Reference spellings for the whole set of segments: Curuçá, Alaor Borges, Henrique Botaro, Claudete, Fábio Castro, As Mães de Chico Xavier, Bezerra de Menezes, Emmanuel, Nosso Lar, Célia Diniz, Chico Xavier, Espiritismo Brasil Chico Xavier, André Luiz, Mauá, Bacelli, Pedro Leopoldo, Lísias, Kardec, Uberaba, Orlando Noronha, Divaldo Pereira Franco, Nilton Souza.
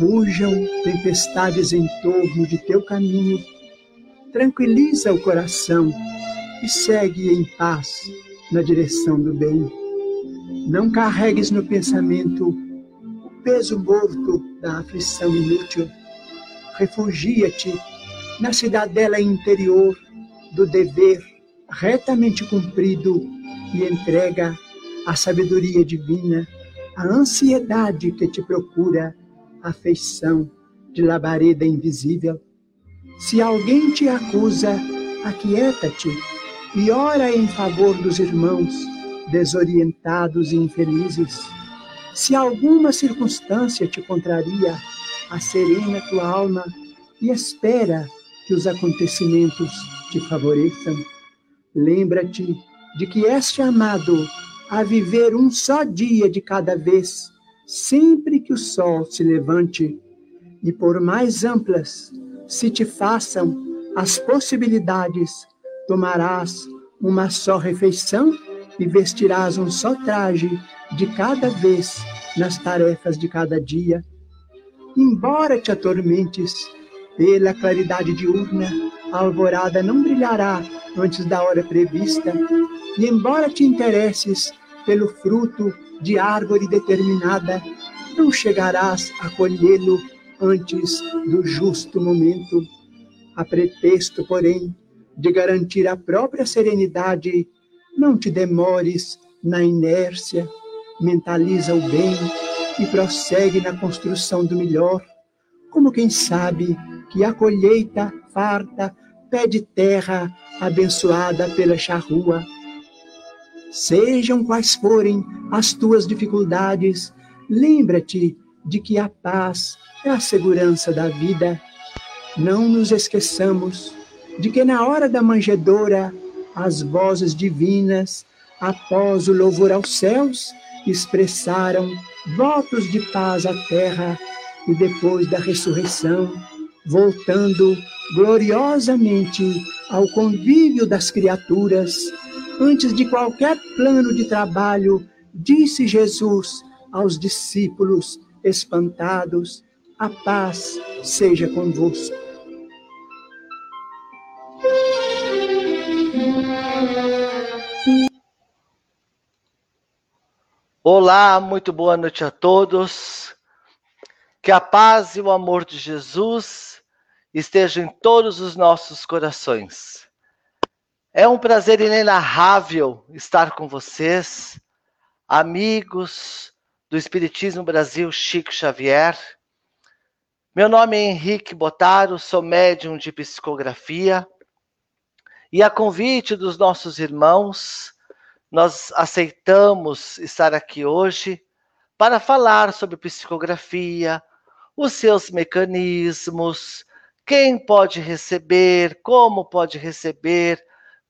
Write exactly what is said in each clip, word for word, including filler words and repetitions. Rujam tempestades em torno de teu caminho, tranquiliza o coração e segue em paz na direção do bem. Não carregues no pensamento o peso morto da aflição inútil. Refugia-te na cidadela interior do dever retamente cumprido e entrega à sabedoria divina a ansiedade que te procura a feição de labareda invisível. Se alguém te acusa, aquieta-te e ora em favor dos irmãos desorientados e infelizes. Se alguma circunstância te contraria, asserena tua alma e espera que os acontecimentos te favoreçam. Lembra-te de que és chamado a viver um só dia de cada vez, sempre que o sol se levante, e por mais amplas se te façam as possibilidades, tomarás uma só refeição e vestirás um só traje de cada vez nas tarefas de cada dia. Embora te atormentes pela claridade diurna, a alvorada não brilhará antes da hora prevista, e embora te interesses pelo fruto de árvore determinada, não chegarás a colhê-lo antes do justo momento. A pretexto, porém, de garantir a própria serenidade, não te demores na inércia, mentaliza o bem e prossegue na construção do melhor, como quem sabe que a colheita farta pede terra abençoada pela charrua. Sejam quais forem as tuas dificuldades, lembra-te de que a paz é a segurança da vida. Não nos esqueçamos de que na hora da manjedoura, as vozes divinas, após o louvor aos céus, expressaram votos de paz à terra e depois da ressurreição, voltando gloriosamente ao convívio das criaturas, antes de qualquer plano de trabalho, disse Jesus aos discípulos espantados: a paz seja convosco. Olá, muito boa noite a todos. Que a paz e o amor de Jesus estejam em todos os nossos corações. É um prazer inenarrável estar com vocês, amigos do Espiritismo Brasil Chico Xavier. Meu nome é Henrique Botaro, sou médium de psicografia e, a convite dos nossos irmãos, nós aceitamos estar aqui hoje para falar sobre psicografia, os seus mecanismos, quem pode receber, como pode receber,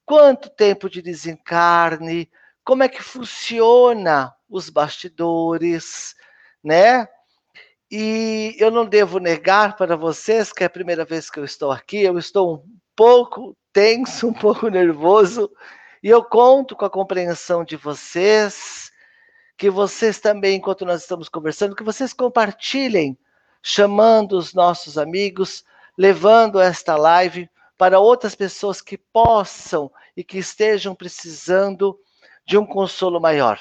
quanto tempo de desencarne, como é que funciona os bastidores, né? E eu não devo negar para vocês que é a primeira vez que eu estou aqui, eu estou um pouco tenso, um pouco nervoso, e eu conto com a compreensão de vocês, que vocês também, enquanto nós estamos conversando, que vocês compartilhem, chamando os nossos amigos, levando esta live para outras pessoas que possam e que estejam precisando de um consolo maior.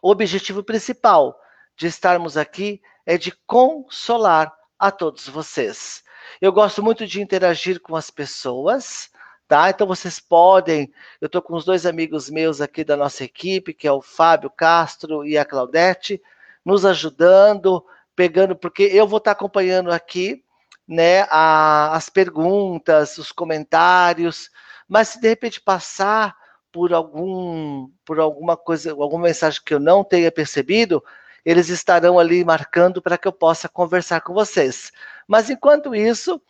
O objetivo principal de estarmos aqui é de consolar a todos vocês. Eu gosto muito de interagir com as pessoas, tá? Então vocês podem... Eu estou com os dois amigos meus aqui da nossa equipe, que é o Fábio Castro e a Claudete, nos ajudando, pegando... Porque eu vou estar acompanhando aqui, né, a, as perguntas, os comentários, mas se de repente passar por, algum, por alguma coisa, alguma mensagem que eu não tenha percebido, eles estarão ali marcando para que eu possa conversar com vocês. Mas enquanto isso,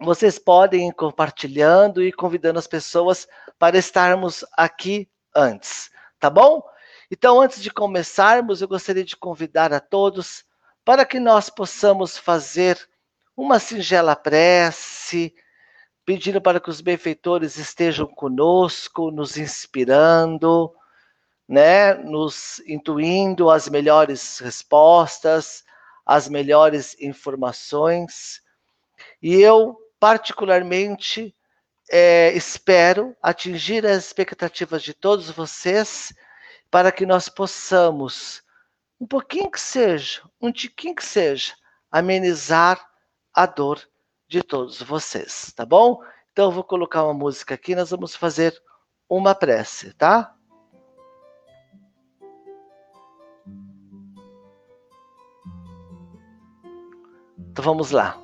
vocês podem ir compartilhando e convidando as pessoas para estarmos aqui antes, tá bom? Então, antes de começarmos, eu gostaria de convidar a todos para que nós possamos fazer uma singela prece, pedindo para que os benfeitores estejam conosco, nos inspirando, né? Nos intuindo as melhores respostas, as melhores informações. E eu, particularmente, é, espero atingir as expectativas de todos vocês para que nós possamos, um pouquinho que seja, um tiquinho que seja, amenizar a dor de todos vocês, tá bom? Então eu vou colocar uma música aqui, nós vamos fazer uma prece, tá? Então vamos lá.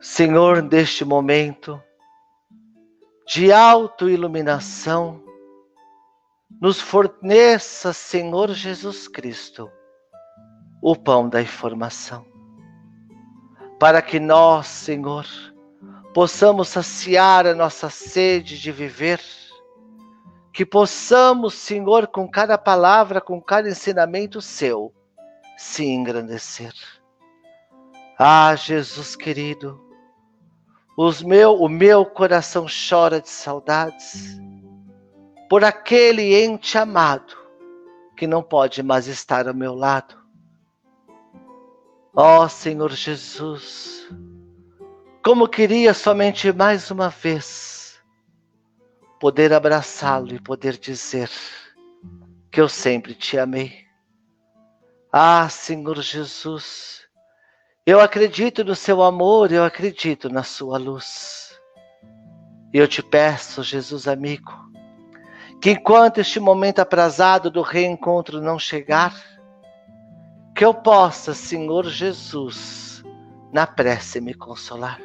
Senhor, neste momento de auto-iluminação, nos forneça, Senhor Jesus Cristo, o pão da informação, para que nós, Senhor, possamos saciar a nossa sede de viver, que possamos, Senhor, com cada palavra, com cada ensinamento seu, se engrandecer. Ah, Jesus querido, os meu, o meu coração chora de saudades por aquele ente amado que não pode mais estar ao meu lado. Ó Senhor Jesus, como queria somente mais uma vez poder abraçá-lo e poder dizer que eu sempre te amei. Ah, Senhor Jesus, eu acredito no seu amor, eu acredito na sua luz. E eu te peço, Jesus amigo, que enquanto este momento aprazado do reencontro não chegar, que eu possa, Senhor Jesus, na prece me consolar.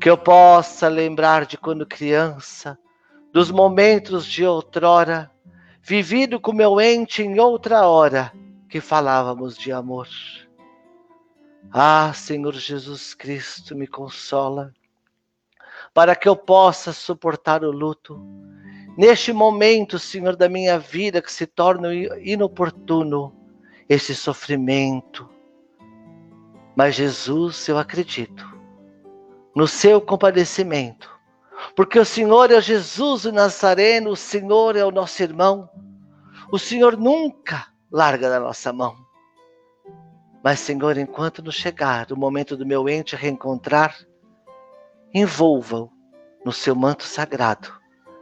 Que eu possa lembrar de quando criança, dos momentos de outrora, vivido com meu ente em outra hora, que falávamos de amor. Ah, Senhor Jesus Cristo, me consola, para que eu possa suportar o luto, neste momento, Senhor, da minha vida, que se torna inoportuno esse sofrimento. Mas, Jesus, eu acredito no seu compadecimento, porque o Senhor é Jesus o Nazareno, o Senhor é o nosso irmão, o Senhor nunca larga da nossa mão. Mas, Senhor, enquanto não chegar o momento do meu ente reencontrar, envolva-o no seu manto sagrado,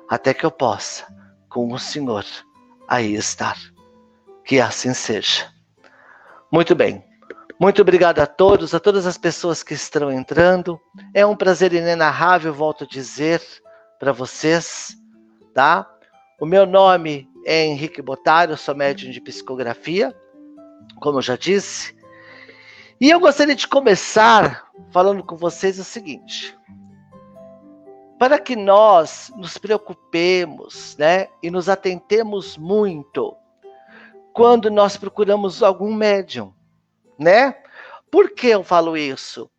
até que eu possa, com o Senhor, aí estar. Que assim seja. Muito bem. Muito obrigado a todos, a todas as pessoas que estão entrando. É um prazer inenarrável, volto a dizer, para vocês, tá? O meu nome é Henrique Botaro, sou médium de psicografia, como eu já disse. E eu gostaria de começar falando com vocês o seguinte: para que nós nos preocupemos, né, e nos atentemos muito quando nós procuramos algum médium, né? Por que eu falo isso?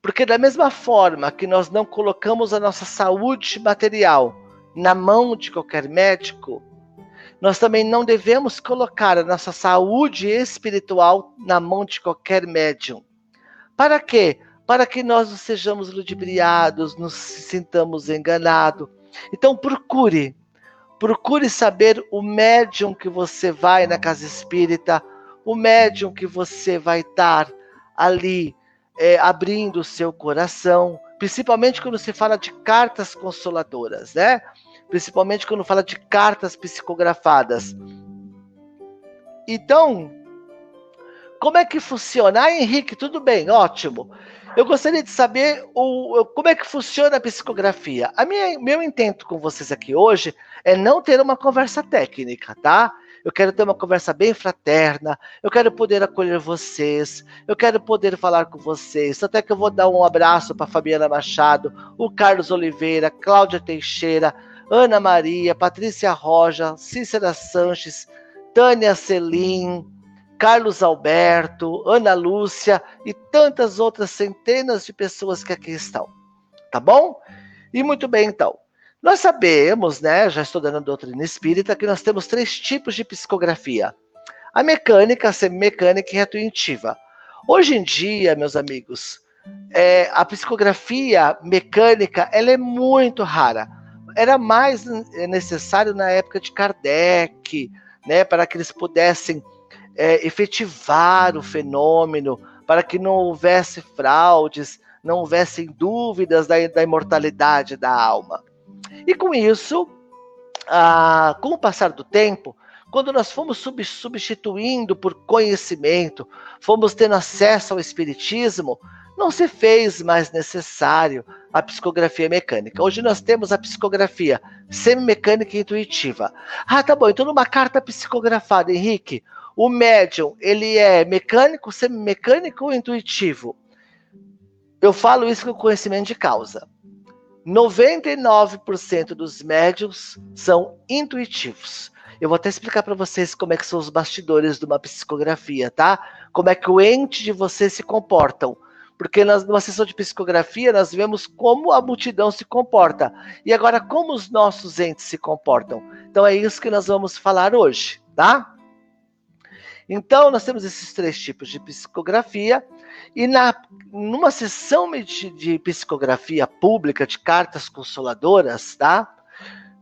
Porque da mesma forma que nós não colocamos a nossa saúde material na mão de qualquer médico, nós também não devemos colocar a nossa saúde espiritual na mão de qualquer médium. Para quê? Para que nós não sejamos ludibriados, nos sintamos enganados. Então procure, procure saber o médium que você vai na casa espírita, o médium que você vai estar ali é, abrindo o seu coração, principalmente quando se fala de cartas consoladoras, né? Principalmente quando fala de cartas psicografadas. Então, como é que funciona? Ah, Henrique, tudo bem, ótimo. Eu gostaria de saber o, como é que funciona a psicografia. A minha, meu intento com vocês aqui hoje é não ter uma conversa técnica, tá? Eu quero ter uma conversa bem fraterna, eu quero poder acolher vocês, eu quero poder falar com vocês, até que eu vou dar um abraço para Fabiana Machado, o Carlos Oliveira, Cláudia Teixeira, Ana Maria, Patrícia Roja, Cícera Sanches, Tânia Celim, Carlos Alberto, Ana Lúcia e tantas outras centenas de pessoas que aqui estão, tá bom? E muito bem, então. Nós sabemos, né, já estudando a doutrina espírita, que nós temos três tipos de psicografia. A mecânica semimecânica e retrointuitiva. Hoje em dia, meus amigos, é, a psicografia mecânica ela é muito rara. Era mais necessário na época de Kardec, né, para que eles pudessem é, efetivar o fenômeno, para que não houvesse fraudes, não houvessem dúvidas da, da imortalidade da alma. E com isso, ah, com o passar do tempo, quando nós fomos sub, substituindo por conhecimento, fomos tendo acesso ao espiritismo, não se fez mais necessário a psicografia mecânica. Hoje nós temos a psicografia semimecânica e intuitiva. Ah, tá bom, então numa carta psicografada, Henrique, o médium, ele é mecânico, semimecânico ou intuitivo? Eu falo isso com conhecimento de causa. noventa e nove por cento dos médiums são intuitivos. Eu vou até explicar para vocês como é que são os bastidores de uma psicografia, tá? Como é que o ente de vocês se comportam. Porque nós, numa sessão de psicografia, nós vemos como a multidão se comporta. E agora, como os nossos entes se comportam. Então, é isso que nós vamos falar hoje, tá? Então, nós temos esses três tipos de psicografia. E na, numa sessão de, de psicografia pública, de cartas consoladoras, tá?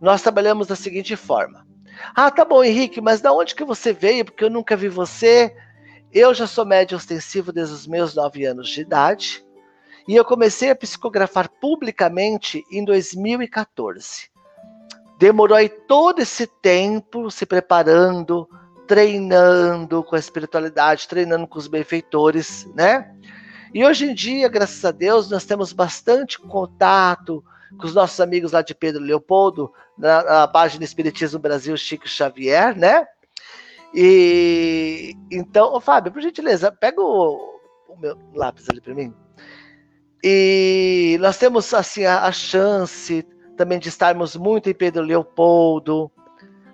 Nós trabalhamos da seguinte forma. Ah, tá bom, Henrique, mas da onde que você veio? Porque eu nunca vi você... Eu já sou médium ostensivo desde os meus nove anos de idade e eu comecei a psicografar publicamente em dois mil e quatorze. Demorou aí todo esse tempo se preparando, treinando com a espiritualidade, treinando com os benfeitores, né? E hoje em dia, graças a Deus, nós temos bastante contato com os nossos amigos lá de Pedro Leopoldo, na, na página Espiritismo Brasil Chico Xavier, né? E então, ô, Fábio, por gentileza, pega o, o meu lápis ali para mim. E nós temos assim a, a chance também de estarmos muito em Pedro Leopoldo,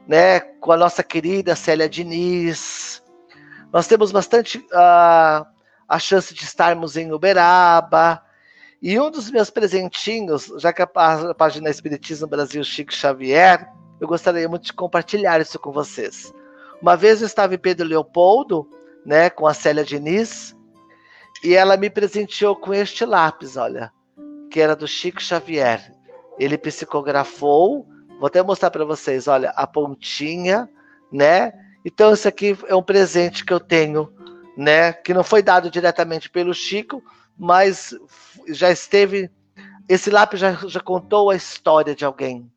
né, com a nossa querida Célia Diniz. Nós temos bastante uh, a chance de estarmos em Uberaba. E um dos meus presentinhos, já que a, a página Espiritismo Brasil Chico Xavier, eu gostaria muito de compartilhar isso com vocês. Uma vez eu estava em Pedro Leopoldo, né, com a Célia Diniz, e ela me presenteou com este lápis, olha, que era do Chico Xavier. Ele psicografou, vou até mostrar para vocês, olha, a pontinha, né? Então isso aqui é um presente que eu tenho, né, que não foi dado diretamente pelo Chico, mas já esteve, esse lápis já, já contou a história de alguém.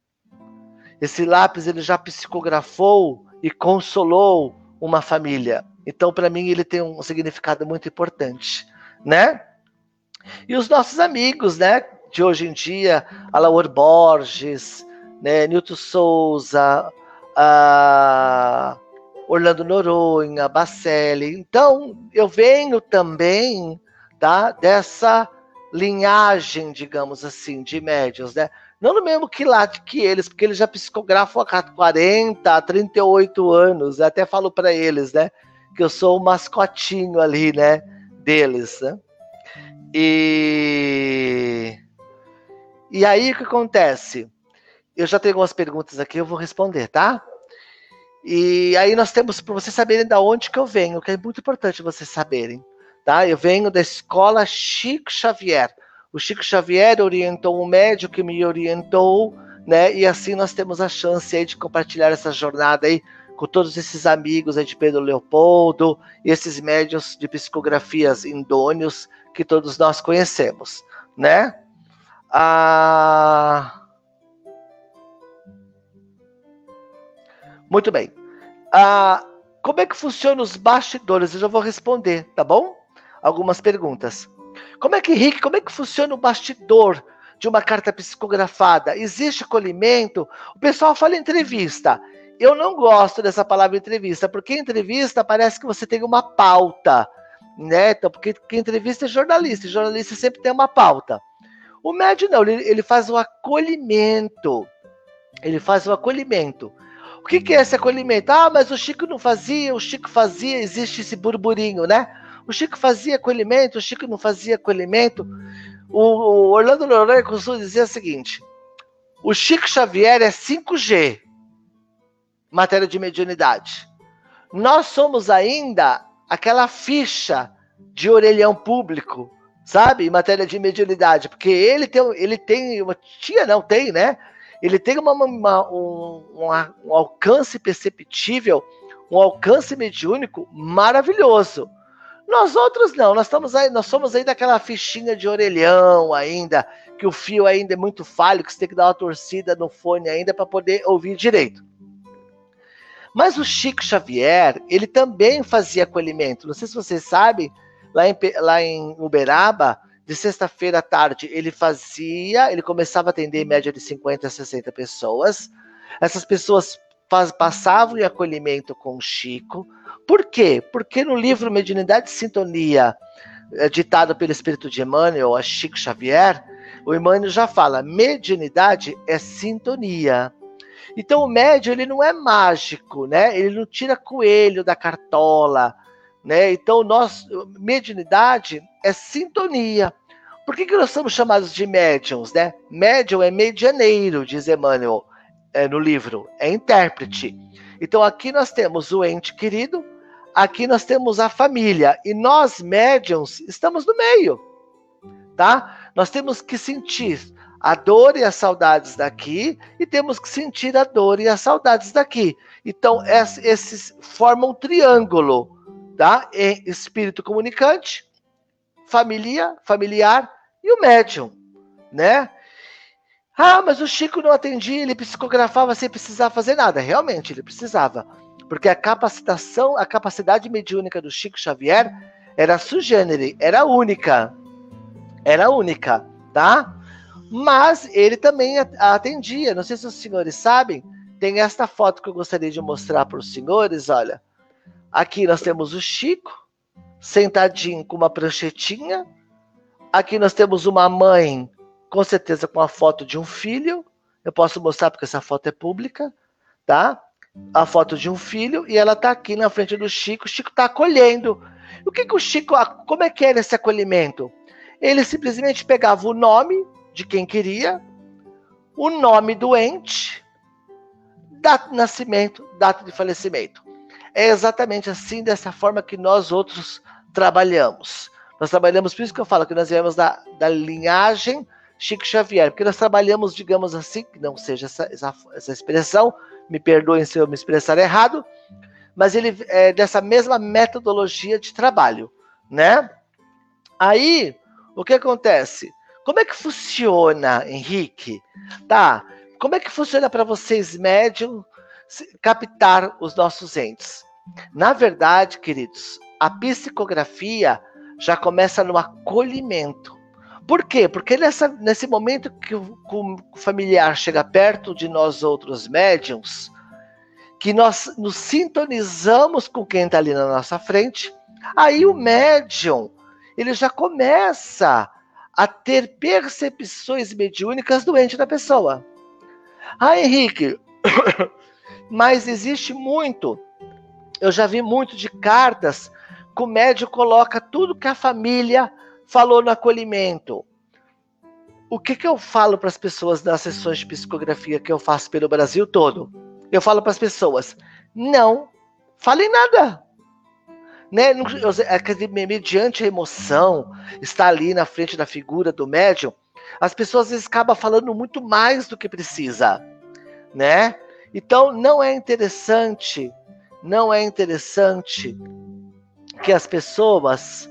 Esse lápis ele já psicografou e consolou uma família. Então, para mim, ele tem um significado muito importante, né? E os nossos amigos, né, de hoje em dia, Alaor Borges, né, Nilton Souza, a Orlando Noronha, Bacelli. Então, eu venho também, tá, dessa linhagem, digamos assim, de médiuns, né? Não no mesmo quilate que eles, porque eles já psicografam há quarenta, trinta e oito anos. Eu até falo para eles, né? Que eu sou o mascotinho ali, né? Deles, né? E... E aí, o que acontece? Eu já tenho algumas perguntas aqui, eu vou responder, tá? E aí nós temos, para vocês saberem de onde que eu venho, que é muito importante vocês saberem, tá? Eu venho da escola Chico Xavier. O Chico Xavier orientou um médium que me orientou, né? E assim nós temos a chance aí de compartilhar essa jornada aí com todos esses amigos aí de Pedro Leopoldo e esses médiuns de psicografias indônios que todos nós conhecemos, né? Ah... Muito bem. Ah, como é que funciona os bastidores? Eu já vou responder, tá bom? Algumas perguntas. Como é que, Henrique, como é que funciona o bastidor de uma carta psicografada? Existe acolhimento? O pessoal fala entrevista. Eu não gosto dessa palavra entrevista, porque entrevista parece que você tem uma pauta, né? Então, porque entrevista é jornalista, e jornalista sempre tem uma pauta. O médium não, ele, ele faz um acolhimento. Ele faz um acolhimento. O que, que é esse acolhimento? Ah, mas o Chico não fazia, o Chico fazia, existe esse burburinho, né? O Chico fazia acolhimento, o Chico não fazia acolhimento. O, o Orlando Noronha costuma dizer o seguinte, o Chico Xavier é cinco G, matéria de mediunidade. nós somos ainda aquela ficha de orelhão público, sabe? Em matéria de mediunidade, porque ele tem, ele tem uma tia, não tem, né? Ele tem uma, uma, um, uma, um alcance perceptível, um alcance mediúnico maravilhoso. Nós outros não, nós, estamos aí, nós somos ainda aquela fichinha de orelhão ainda, que o fio ainda é muito falho, que você tem que dar uma torcida no fone ainda para poder ouvir direito. Mas o Chico Xavier, ele também fazia acolhimento. Não sei se vocês sabem, lá em, lá em Uberaba, de sexta-feira à tarde, ele fazia, ele começava a atender em média de cinquenta a sessenta pessoas. Essas pessoas faz, passavam em acolhimento com o Chico. Por quê? Porque no livro Mediunidade e Sintonia, ditado pelo Espírito de Emmanuel, a Chico Xavier, o Emmanuel já fala, mediunidade é sintonia. Então o médium, ele não é mágico, né? Ele não tira coelho da cartola, né? Então nós, mediunidade é sintonia. Por que que nós somos chamados de médiums, né? Médium é medianeiro, diz Emmanuel é, no livro, é intérprete. Então aqui nós temos o ente querido, aqui nós temos a família, e nós, médiums, estamos no meio, tá? Nós temos que sentir a dor e as saudades daqui, e temos que sentir a dor e as saudades daqui. Então, esses formam um triângulo, tá? Em espírito comunicante, família, familiar e o médium, né? Ah, mas o Chico não atendia, ele psicografava sem precisar fazer nada. Realmente, ele precisava. Porque a capacitação, a capacidade mediúnica do Chico Xavier era sui generis, era única. Era única, tá? Mas ele também atendia. Não sei se os senhores sabem, tem esta foto que eu gostaria de mostrar para os senhores, olha. Aqui nós temos o Chico, sentadinho com uma pranchetinha. Aqui nós temos uma mãe, com certeza com a foto de um filho. Eu posso mostrar porque essa foto é pública, tá? A foto de um filho, e ela tá aqui na frente do Chico. O Chico tá acolhendo. O que que o Chico, como é que era esse acolhimento? Ele simplesmente pegava o nome de quem queria, o nome do ente, data de nascimento, data de falecimento. É exatamente assim, dessa forma que nós outros trabalhamos. Nós trabalhamos, por isso que eu falo que nós viemos da, da linhagem Chico Xavier, porque nós trabalhamos, digamos assim, que não seja essa, essa, essa expressão, me perdoem se eu me expressar errado, mas ele é dessa mesma metodologia de trabalho, né? Aí, o que acontece? Como é que funciona, Henrique? Tá, como é que funciona para vocês, médium, captar os nossos entes? Na verdade, queridos, a psicografia já começa no acolhimento. Por quê? Porque nessa, nesse momento que o, que o familiar chega perto de nós outros médiums, que nós nos sintonizamos com quem está ali na nossa frente, aí o médium, ele já começa a ter percepções mediúnicas do ente da pessoa. Ah, Henrique, mas existe muito, eu já vi muito de cartas que o médium coloca tudo que a família falou no acolhimento. O que que eu falo para as pessoas nas sessões de psicografia que eu faço pelo Brasil todo? Eu falo para as pessoas, não falem nada. Né? Mediante a emoção, está ali na frente da figura do médium, as pessoas às vezes acabam falando muito mais do que precisa, né? Então não é interessante, não é interessante que as pessoas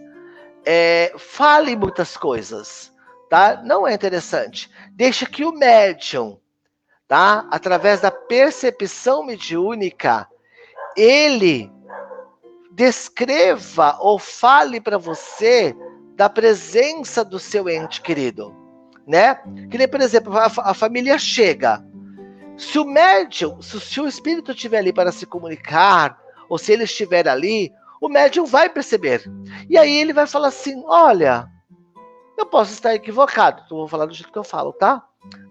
é, falem muitas coisas, tá? Não é interessante. Deixa que o médium, tá? Através da percepção mediúnica, ele descreva ou fale para você da presença do seu ente querido, né? Que nem, por exemplo, a, a família chega. Se o médium, se, se o espírito estiver ali para se comunicar, ou se ele estiver ali, o médium vai perceber. E aí ele vai falar assim, olha, eu posso estar equivocado, eu vou falar do jeito que eu falo, tá?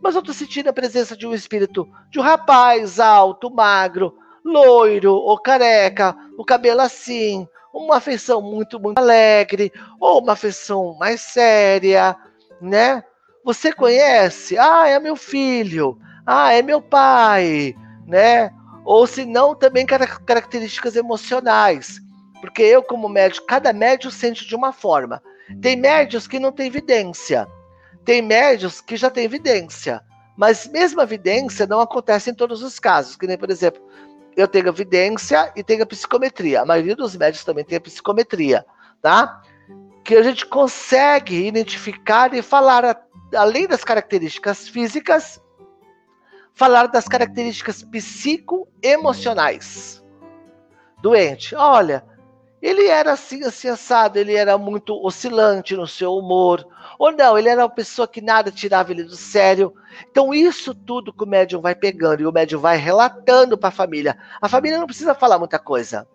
Mas eu tô sentindo a presença de um espírito, de um rapaz alto, magro, loiro ou careca, o cabelo assim, uma afeição muito, muito alegre, ou uma afeição mais séria, né? Você conhece? Ah, é meu filho, ah, é meu pai, né? ou se não, também car- características emocionais. Porque eu, como médium, cada médium sente de uma forma. Tem médiuns que não tem vidência, tem médiuns que já tem vidência, mas mesmo a vidência não acontece em todos os casos, que nem, por exemplo, eu tenho a vidência e tenho a psicometria. A maioria dos médiuns também tem a psicometria, tá? Que a gente consegue identificar e falar, a, além das características físicas, falar das características psicoemocionais. Doente, olha, ele era assim, assim, assado, ele era muito oscilante no seu humor, ou não, ele era uma pessoa que nada tirava ele do sério. Então isso tudo que o médium vai pegando e o médium vai relatando para a família. A família não precisa falar muita coisa.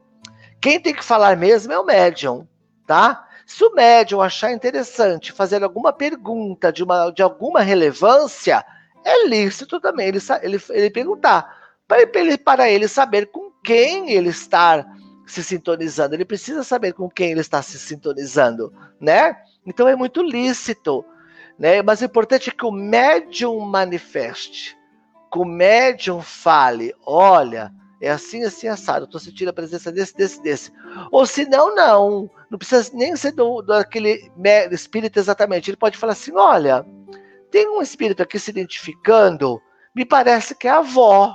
Quem tem que falar mesmo é o médium, tá? Se o médium achar interessante fazer alguma pergunta de, uma, de alguma relevância, é lícito também ele, ele, ele perguntar, para ele, para ele saber com quem ele está se sintonizando. Ele precisa saber com quem ele está se sintonizando, né? Então é muito lícito, né? Mas o importante é que o médium manifeste, que o médium fale, olha, é assim, assim, assado, estou sentindo a presença desse, desse, desse. Ou se não, não, não precisa nem ser do, do aquele espírito exatamente. Ele pode falar assim, olha, tem um espírito aqui se identificando, me parece que é a avó,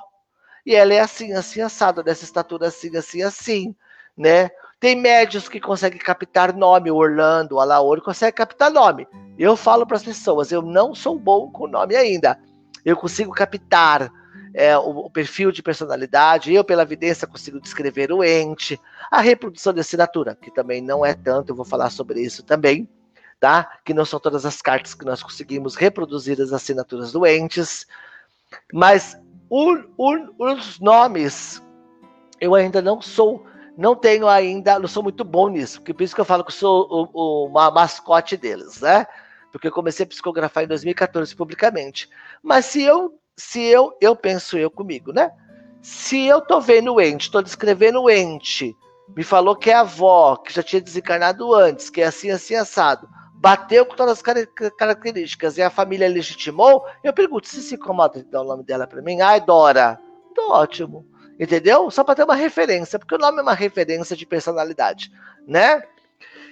e ela é assim, assim, assada, dessa estatura assim, assim, assim, né? Tem médiuns que conseguem captar nome, o Orlando, o Alaor, consegue captar nome. Eu falo para as pessoas, eu não sou bom com nome ainda. Eu consigo captar é, o, o perfil de personalidade, eu pela evidência consigo descrever o ente, a reprodução de assinatura, que também não é tanto, eu vou falar sobre isso também, tá? Que não são todas as cartas que nós conseguimos reproduzir as assinaturas do entes, mas... Um, um, os nomes, eu ainda não sou, não tenho ainda, não sou muito bom nisso, porque por isso que eu falo que eu sou o, o, uma mascote deles, né? Porque eu comecei a psicografar em dois mil e catorze publicamente. Mas se eu, se eu, eu penso eu comigo, né? Se eu tô vendo o ente, tô descrevendo o ente, me falou que é a avó, que já tinha desencarnado antes, que é assim, assim, assado, bateu com todas as características e a família legitimou, eu pergunto, se se incomoda de dar o nome dela para mim? Ai, Dora. Então, ótimo. Entendeu? Só para ter uma referência, porque o nome é uma referência de personalidade, né?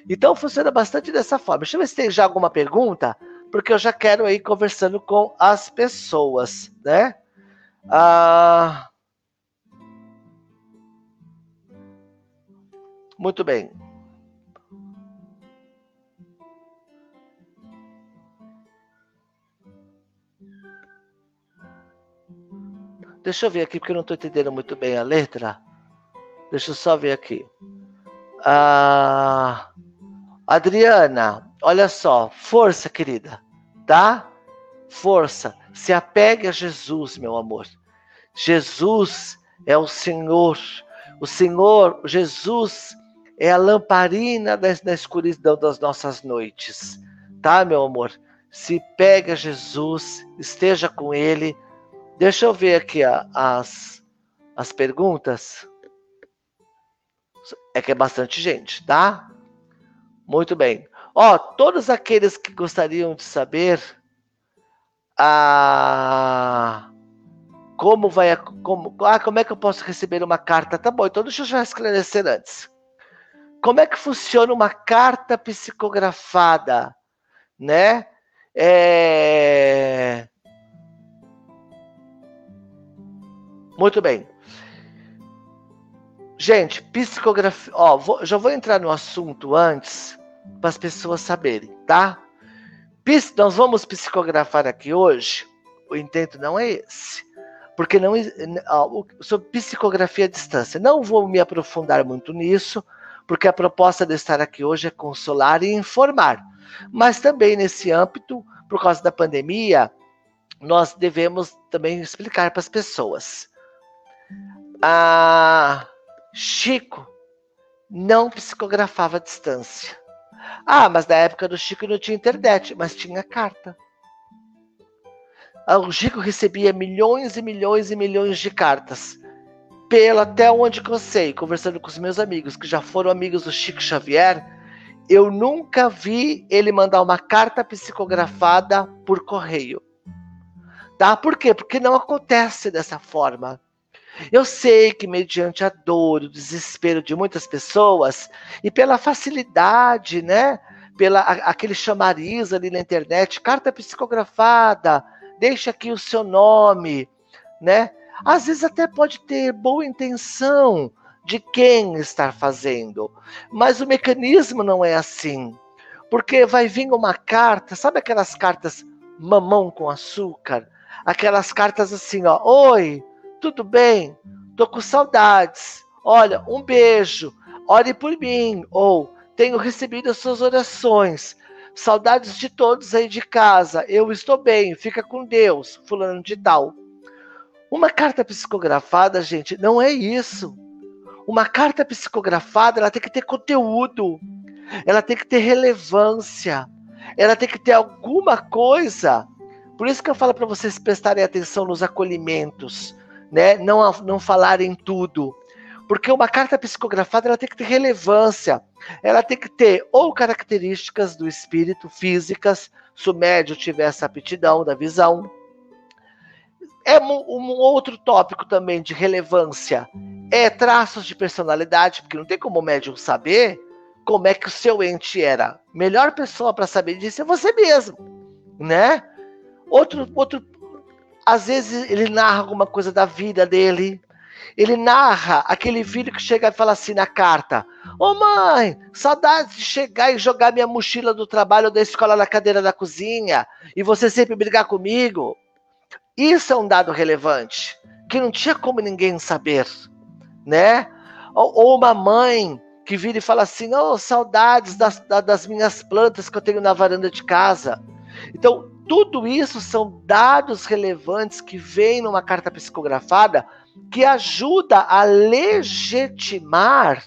Então, funciona bastante dessa forma. Deixa eu ver se tem já alguma pergunta, porque eu já quero ir conversando com as pessoas, né? Ah... Muito bem. Deixa eu ver aqui, porque eu não estou entendendo muito bem a letra. Deixa eu só ver aqui. Ah, Adriana, olha só. Força, querida. Tá? Força. Se apegue a Jesus, meu amor. Jesus é o Senhor. O Senhor, Jesus, é a lamparina na escuridão das nossas noites. Tá, meu amor? Se pegue a Jesus, esteja com Ele. Deixa eu ver aqui a, as, as perguntas. É que é bastante gente, tá? Muito bem. Ó, todos aqueles que gostariam de saber ah, como vai... Como, ah, como é que eu posso receber uma carta? Tá bom, então deixa eu já esclarecer antes. Como é que funciona uma carta psicografada? Né? É... Muito bem. Gente, psicografia... Ó, vou, já vou entrar no assunto antes, para as pessoas saberem, tá? Pis, nós vamos psicografar aqui hoje, o intento não é esse. Porque não... Ó, sobre psicografia à distância. Não vou me aprofundar muito nisso, porque a proposta de estar aqui hoje é consolar e informar. Mas também nesse âmbito, por causa da pandemia, nós devemos também explicar para as pessoas. Ah, Chico não psicografava à distância. Ah, mas na época do Chico não tinha internet, mas tinha carta. Ah, o Chico recebia milhões e milhões e milhões de cartas. Pelo até onde eu sei, conversando com os meus amigos, que já foram amigos do Chico Xavier, eu nunca vi ele mandar uma carta psicografada por correio. Tá? Por quê? Porque não acontece dessa forma. Eu sei que mediante a dor, o desespero de muitas pessoas, e pela facilidade, né, pela, aquele chamariz ali na internet, carta psicografada, deixa aqui o seu nome, né? Às vezes até pode ter boa intenção de quem está fazendo, mas o mecanismo não é assim, porque vai vir uma carta, sabe aquelas cartas mamão com açúcar? Aquelas cartas assim, ó, oi, tudo bem? Tô com saudades, olha, um beijo, ore por mim, ou tenho recebido as suas orações, saudades de todos aí de casa, eu estou bem, fica com Deus, fulano de tal. Uma carta psicografada, gente, não é isso. Uma carta psicografada, ela tem que ter conteúdo, ela tem que ter relevância, ela tem que ter alguma coisa. Por isso que eu falo para vocês prestarem atenção nos acolhimentos, né? Não, não falarem tudo. Porque uma carta psicografada, ela tem que ter relevância, ela tem que ter ou características do espírito físicas, se o médium tiver essa aptidão da visão. É um outro tópico também de relevância, é traços de personalidade, porque não tem como o médium saber como é que o seu ente era. Melhor pessoa para saber disso é você mesmo, né? Outro, outro, às vezes ele narra alguma coisa da vida dele, ele narra aquele filho que chega e fala assim na carta, ô mãe, saudades de chegar e jogar minha mochila do trabalho ou da escola na cadeira da cozinha, e você sempre brigar comigo. Isso é um dado relevante, que não tinha como ninguém saber, né? Ou uma mãe que vira e fala assim, oh, saudades das, das minhas plantas que eu tenho na varanda de casa. Então, tudo isso são dados relevantes que vêm numa carta psicografada, que ajuda a legitimar,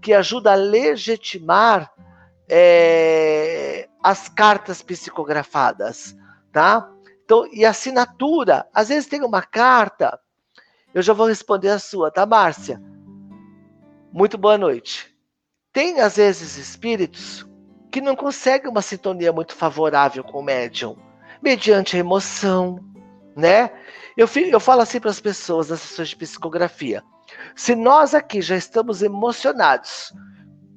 que ajuda a legitimar é, as cartas psicografadas, tá? Então, e a assinatura, às vezes tem uma carta, eu já vou responder a sua, tá, Márcia? Muito boa noite. Tem, às vezes, espíritos que não conseguem uma sintonia muito favorável com o médium, mediante a emoção, né? Eu, eu falo assim para as pessoas nas sessões de psicografia, se nós aqui já estamos emocionados,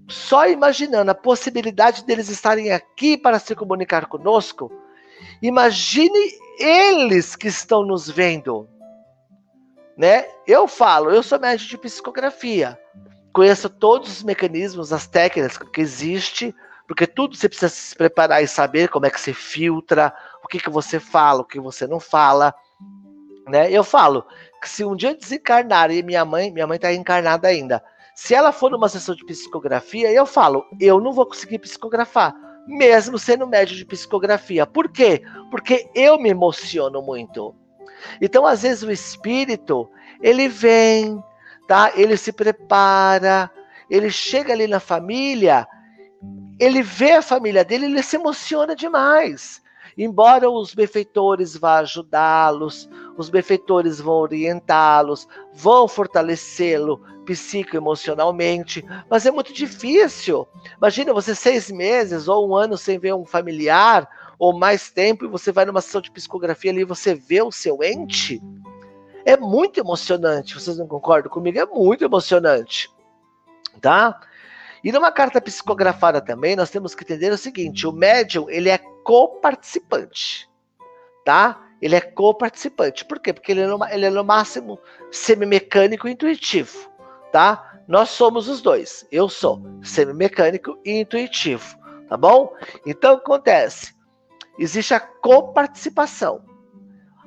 só imaginando a possibilidade deles estarem aqui para se comunicar conosco, imagine eles que estão nos vendo, né? Eu falo, eu sou médium de psicografia, conheço todos os mecanismos, as técnicas que existem, porque tudo você precisa se preparar e saber como é que se filtra, o que, que você fala, o que você não fala, né? Eu falo que se um dia eu desencarnar e minha mãe, minha mãe está encarnada ainda, se ela for numa sessão de psicografia, eu falo, eu não vou conseguir psicografar, mesmo sendo médium de psicografia. Por quê? Porque eu me emociono muito. Então, às vezes, o espírito, ele vem, tá? Ele se prepara, ele chega ali na família, ele vê a família dele, ele se emociona demais. Embora os benfeitores vá ajudá-los, os benfeitores vão orientá-los, vão fortalecê-lo psicoemocionalmente, mas é muito difícil. Imagina você seis meses ou um ano sem ver um familiar, ou mais tempo, e você vai numa sessão de psicografia ali e você vê o seu ente. É muito emocionante, vocês não concordam comigo? É muito emocionante, tá? E numa carta psicografada também, nós temos que entender o seguinte, o médium, ele é coparticipante, tá? Ele é coparticipante. Por quê? Porque ele é no, ele é no máximo semimecânico e intuitivo, tá? Nós somos os dois. Eu sou semimecânico e intuitivo, tá bom? Então, acontece. Existe a coparticipação.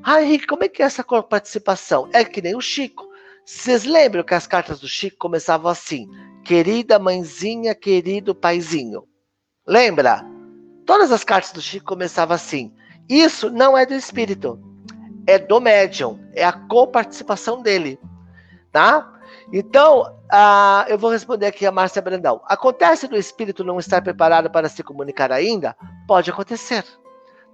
Ai, como é que é essa coparticipação? É que nem o Chico. Vocês lembram que as cartas do Chico começavam assim? Querida mãezinha, querido paizinho. Lembra? Todas as cartas do Chico começavam assim. Isso não é do espírito. É do médium. É a coparticipação dele, tá? Então, ah, eu vou responder aqui a Márcia Brandão. Acontece do espírito não estar preparado para se comunicar ainda? Pode acontecer,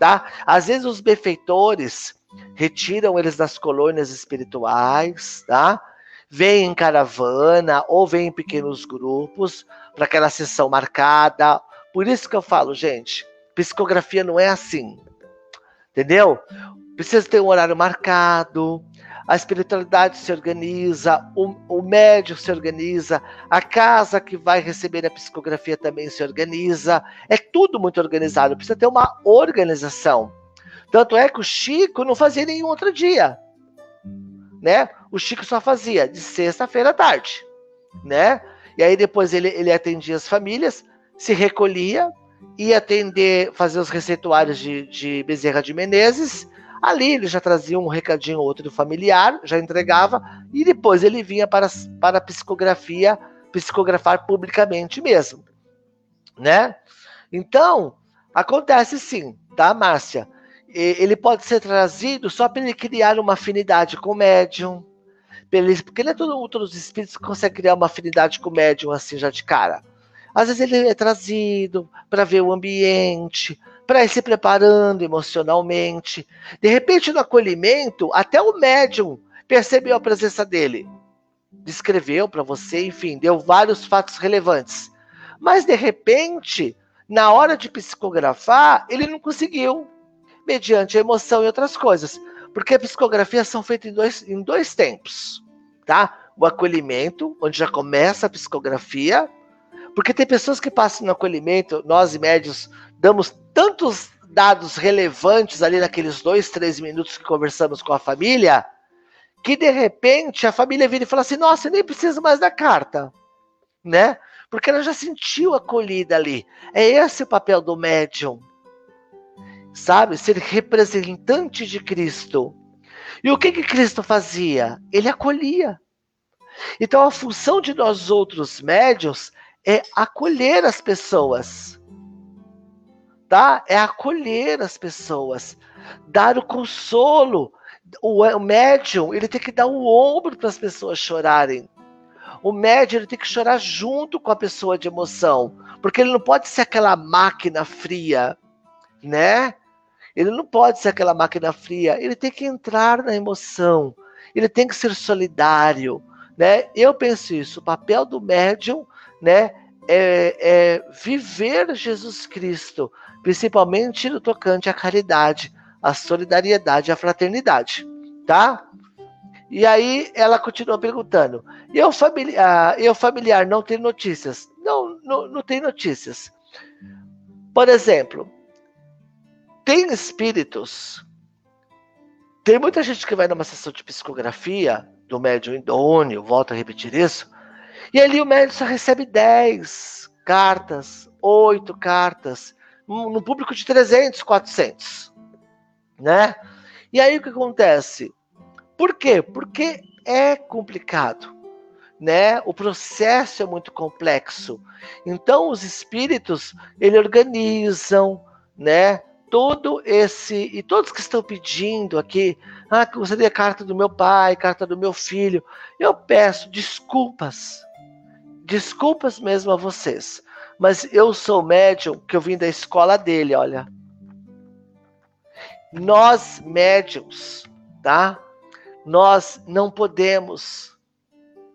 tá? Às vezes os benfeitores retiram eles das colônias espirituais, tá? Vêm em caravana ou vêm em pequenos grupos para aquela sessão marcada. Por isso que eu falo, gente, psicografia não é assim, entendeu? Precisa ter um horário marcado. a espiritualidade se organiza, o, o médium se organiza, a casa que vai receber a psicografia também se organiza, é tudo muito organizado, precisa ter uma organização. Tanto é que o Chico não fazia nenhum outro dia, né? O Chico só fazia de sexta-feira à tarde, né? E aí depois ele, ele atendia as famílias, se recolhia, ia atender, fazer os receituários de, de Bezerra de Menezes. Ali ele já trazia um recadinho ou outro do familiar, já entregava, e depois ele vinha para, para a psicografia, psicografar publicamente mesmo, né? Então, acontece sim, tá, Márcia? Ele pode ser trazido só para ele criar uma afinidade com o médium, porque não é todo, todos os espíritos que conseguem criar uma afinidade com o médium assim já de cara. Às vezes ele é trazido para ver o ambiente, para ir se preparando emocionalmente. De repente, no acolhimento, até o médium percebeu a presença dele. Descreveu para você, enfim, deu vários fatos relevantes. Mas, de repente, na hora de psicografar, ele não conseguiu, mediante a emoção e outras coisas. Porque as psicografias são feitas em dois, em dois tempos, tá? O acolhimento, onde já começa a psicografia, porque tem pessoas que passam no acolhimento, nós médiuns damos tantos dados relevantes ali naqueles dois, três minutos que conversamos com a família, que de repente a família vira e fala assim, nossa, eu nem preciso mais da carta, né? Porque ela já sentiu acolhida ali. É esse o papel do médium, sabe? Ser representante de Cristo. E o que que Cristo fazia? Ele acolhia. Então a função de nós outros médiuns é acolher as pessoas, tá? É acolher as pessoas, dar o consolo. O, o médium, ele tem que dar o ombro para as pessoas chorarem. O médium, ele tem que chorar junto com a pessoa de emoção, porque ele não pode ser aquela máquina fria, né? Ele não pode ser aquela máquina fria, ele tem que entrar na emoção, ele tem que ser solidário, né? Eu penso isso, o papel do médium, né, é, é viver Jesus Cristo, principalmente no tocante à caridade, à solidariedade, à fraternidade, tá? E aí ela continua perguntando, e o familiar, eu familiar não tem notícias? Não, não, não tem notícias. Por exemplo, tem espíritos, tem muita gente que vai numa sessão de psicografia, do médium idôneo, volto a repetir isso, e ali o médium só recebe dez cartas, oito cartas, no público de trezentos, quatrocentos, né? E aí o que acontece? Por quê? Porque é complicado, né? O processo é muito complexo. Então os espíritos, eles organizam, né? Todo esse, e todos que estão pedindo aqui, ah, que você dê a carta do meu pai, carta do meu filho, eu peço desculpas, desculpas mesmo a vocês, mas eu sou médium, que eu vim da escola dele, olha, nós médiums, tá? Nós não podemos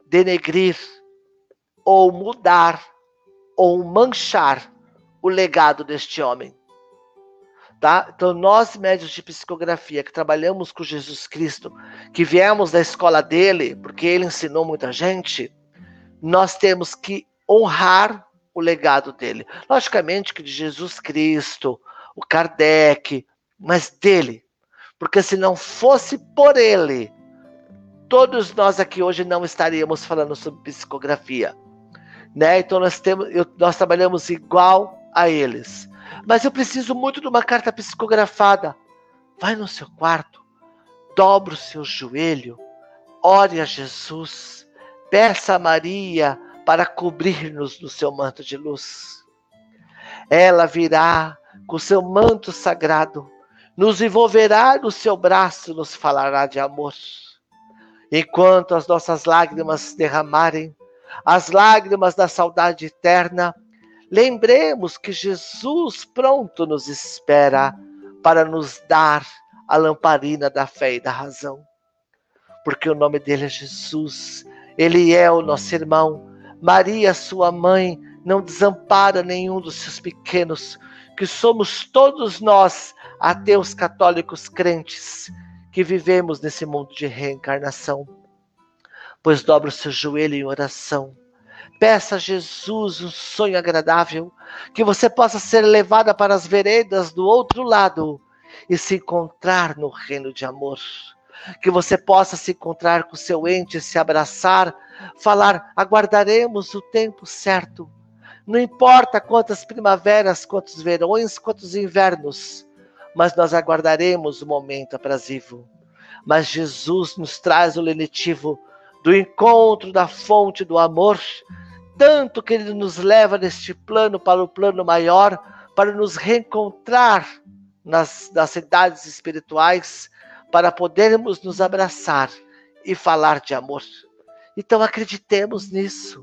denegrir, ou mudar, ou manchar o legado deste homem. Tá? Então nós médiuns de psicografia que trabalhamos com Jesus Cristo, que viemos da escola dele, porque ele ensinou muita gente, nós temos que honrar o legado dele. Logicamente que de Jesus Cristo, o Kardec, mas dele, porque se não fosse por ele, todos nós aqui hoje não estaríamos falando sobre psicografia, né? Então nós, temos, eu, nós trabalhamos igual a eles. Mas eu preciso muito de uma carta psicografada. Vai no seu quarto, dobra o seu joelho, ore a Jesus, peça a Maria para cobrir-nos no seu manto de luz. Ela virá com seu manto sagrado, nos envolverá no seu braço, nos falará de amor. Enquanto as nossas lágrimas derramarem, as lágrimas da saudade eterna, lembremos que Jesus pronto nos espera para nos dar a lamparina da fé e da razão. Porque o nome dele é Jesus, ele é o nosso irmão. Maria, sua mãe, não desampara nenhum dos seus pequenos, que somos todos nós, ateus católicos crentes, que vivemos nesse mundo de reencarnação, pois dobra o seu joelho em oração. Peça a Jesus um sonho agradável, que você possa ser levada para as veredas do outro lado e se encontrar no reino de amor. Que você possa se encontrar com seu ente, se abraçar, falar, aguardaremos o tempo certo. Não importa quantas primaveras, quantos verões, quantos invernos, mas nós aguardaremos o momento aprazível. Mas Jesus nos traz o lenitivo do encontro da fonte do amor, tanto que ele nos leva neste plano para o plano maior, para nos reencontrar nas, nas cidades espirituais, para podermos nos abraçar e falar de amor. Então acreditemos nisso.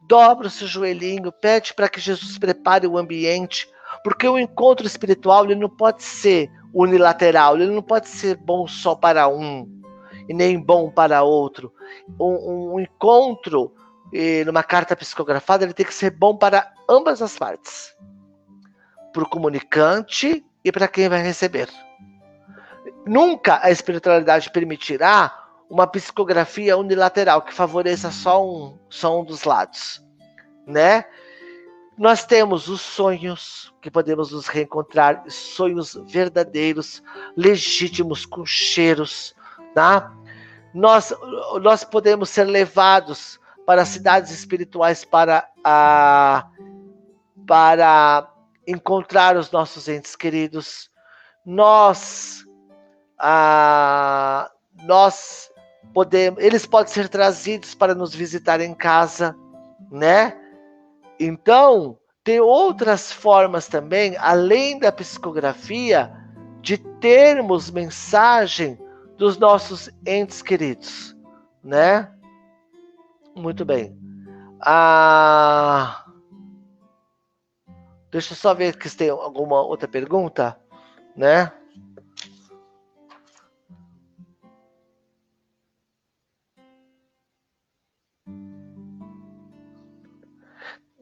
Dobra o seu joelhinho, pede para que Jesus prepare o ambiente, porque o encontro espiritual ele não pode ser unilateral, ele não pode ser bom só para um e nem bom para outro. Um, um encontro, numa carta psicografada, ele tem que ser bom para ambas as partes, para o comunicante e para quem vai receber. Nunca a espiritualidade permitirá uma psicografia unilateral que favoreça só um, só um dos lados, né? Nós temos os sonhos que podemos nos reencontrar, sonhos verdadeiros, legítimos, com cheiros, tá? Nós, nós podemos ser levados para cidades espirituais para, a, para encontrar os nossos entes queridos. Nós, a, nós podemos, eles podem ser trazidos para nos visitar em casa, né? Então, tem outras formas também, além da psicografia, de termos mensagem dos nossos entes queridos, né? Muito bem. Ah, deixa eu só ver se tem alguma outra pergunta, né?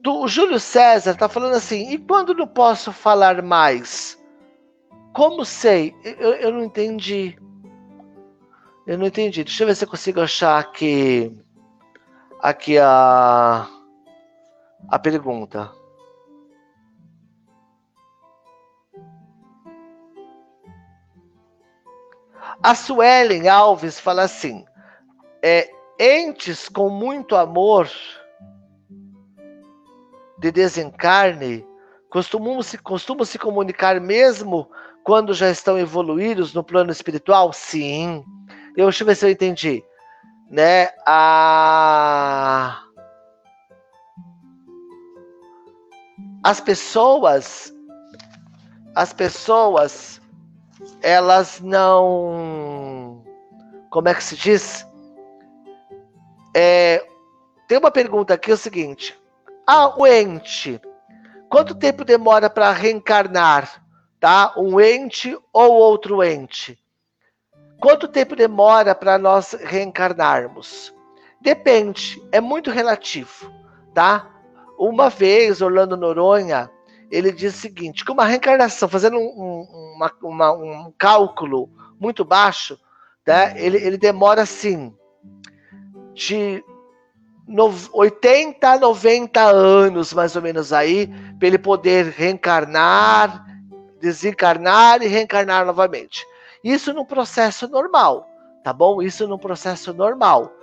O Júlio César está falando assim, e quando não posso falar mais? Como sei? Eu, eu não entendi. Eu não entendi. Deixa eu ver se eu consigo achar aqui, aqui a, a pergunta. A Suelen Alves fala assim, é, entes com muito amor de desencarne, costumam se, costumam se comunicar mesmo quando já estão evoluídos no plano espiritual? Sim. Eu, deixa eu ver se eu entendi. Né? A... As pessoas, as pessoas, elas não... Como é que se diz? É... Tem uma pergunta aqui, é o seguinte... Ah, o ente. Quanto tempo demora para reencarnar, tá? Um ente ou outro ente? Quanto tempo demora para nós reencarnarmos? Depende, é muito relativo, tá? Uma vez, Orlando Noronha, ele diz o seguinte, que uma reencarnação, fazendo um, uma, uma, um cálculo muito baixo, né, ele, ele demora assim, de... oitenta a noventa anos, mais ou menos aí, para ele poder reencarnar, desencarnar e reencarnar novamente. Isso num processo normal, tá bom? Isso num processo normal.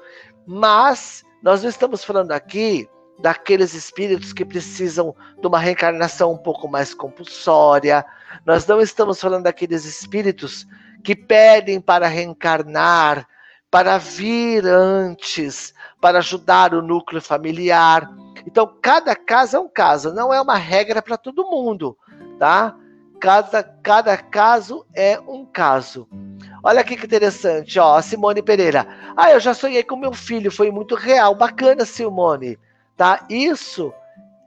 Mas nós não estamos falando aqui daqueles espíritos que precisam de uma reencarnação um pouco mais compulsória. Nós não estamos falando daqueles espíritos que pedem para reencarnar, para vir antes, para ajudar o núcleo familiar. Então, cada caso é um caso, não é uma regra para todo mundo, tá? Cada, cada caso é um caso. Olha aqui que interessante, ó, a Simone Pereira. Ah, eu já sonhei com meu filho, foi muito real. Bacana, Simone, tá? Isso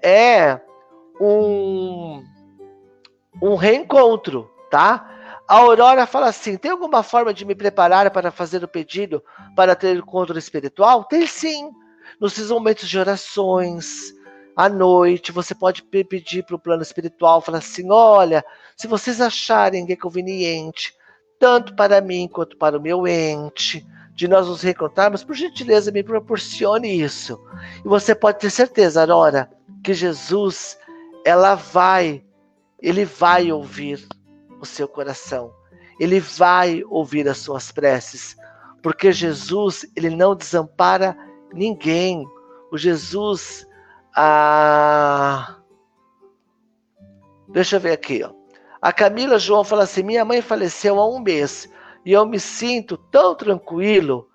é um, um reencontro, tá? A Aurora fala assim, tem alguma forma de me preparar para fazer o pedido para ter encontro espiritual? Tem sim. Nos seus momentos de orações, à noite, você pode pedir para o plano espiritual, falar assim, olha, se vocês acharem que é conveniente, tanto para mim quanto para o meu ente, de nós nos reencontrarmos, por gentileza, me proporcione isso. E você pode ter certeza, Aurora, que Jesus, ela vai, ele vai ouvir o seu coração, ele vai ouvir as suas preces, porque Jesus, ele não desampara ninguém. O Jesus, a... deixa eu ver aqui, ó. A Camila João fala assim: minha mãe faleceu há um mês, e eu me sinto tão tranquilo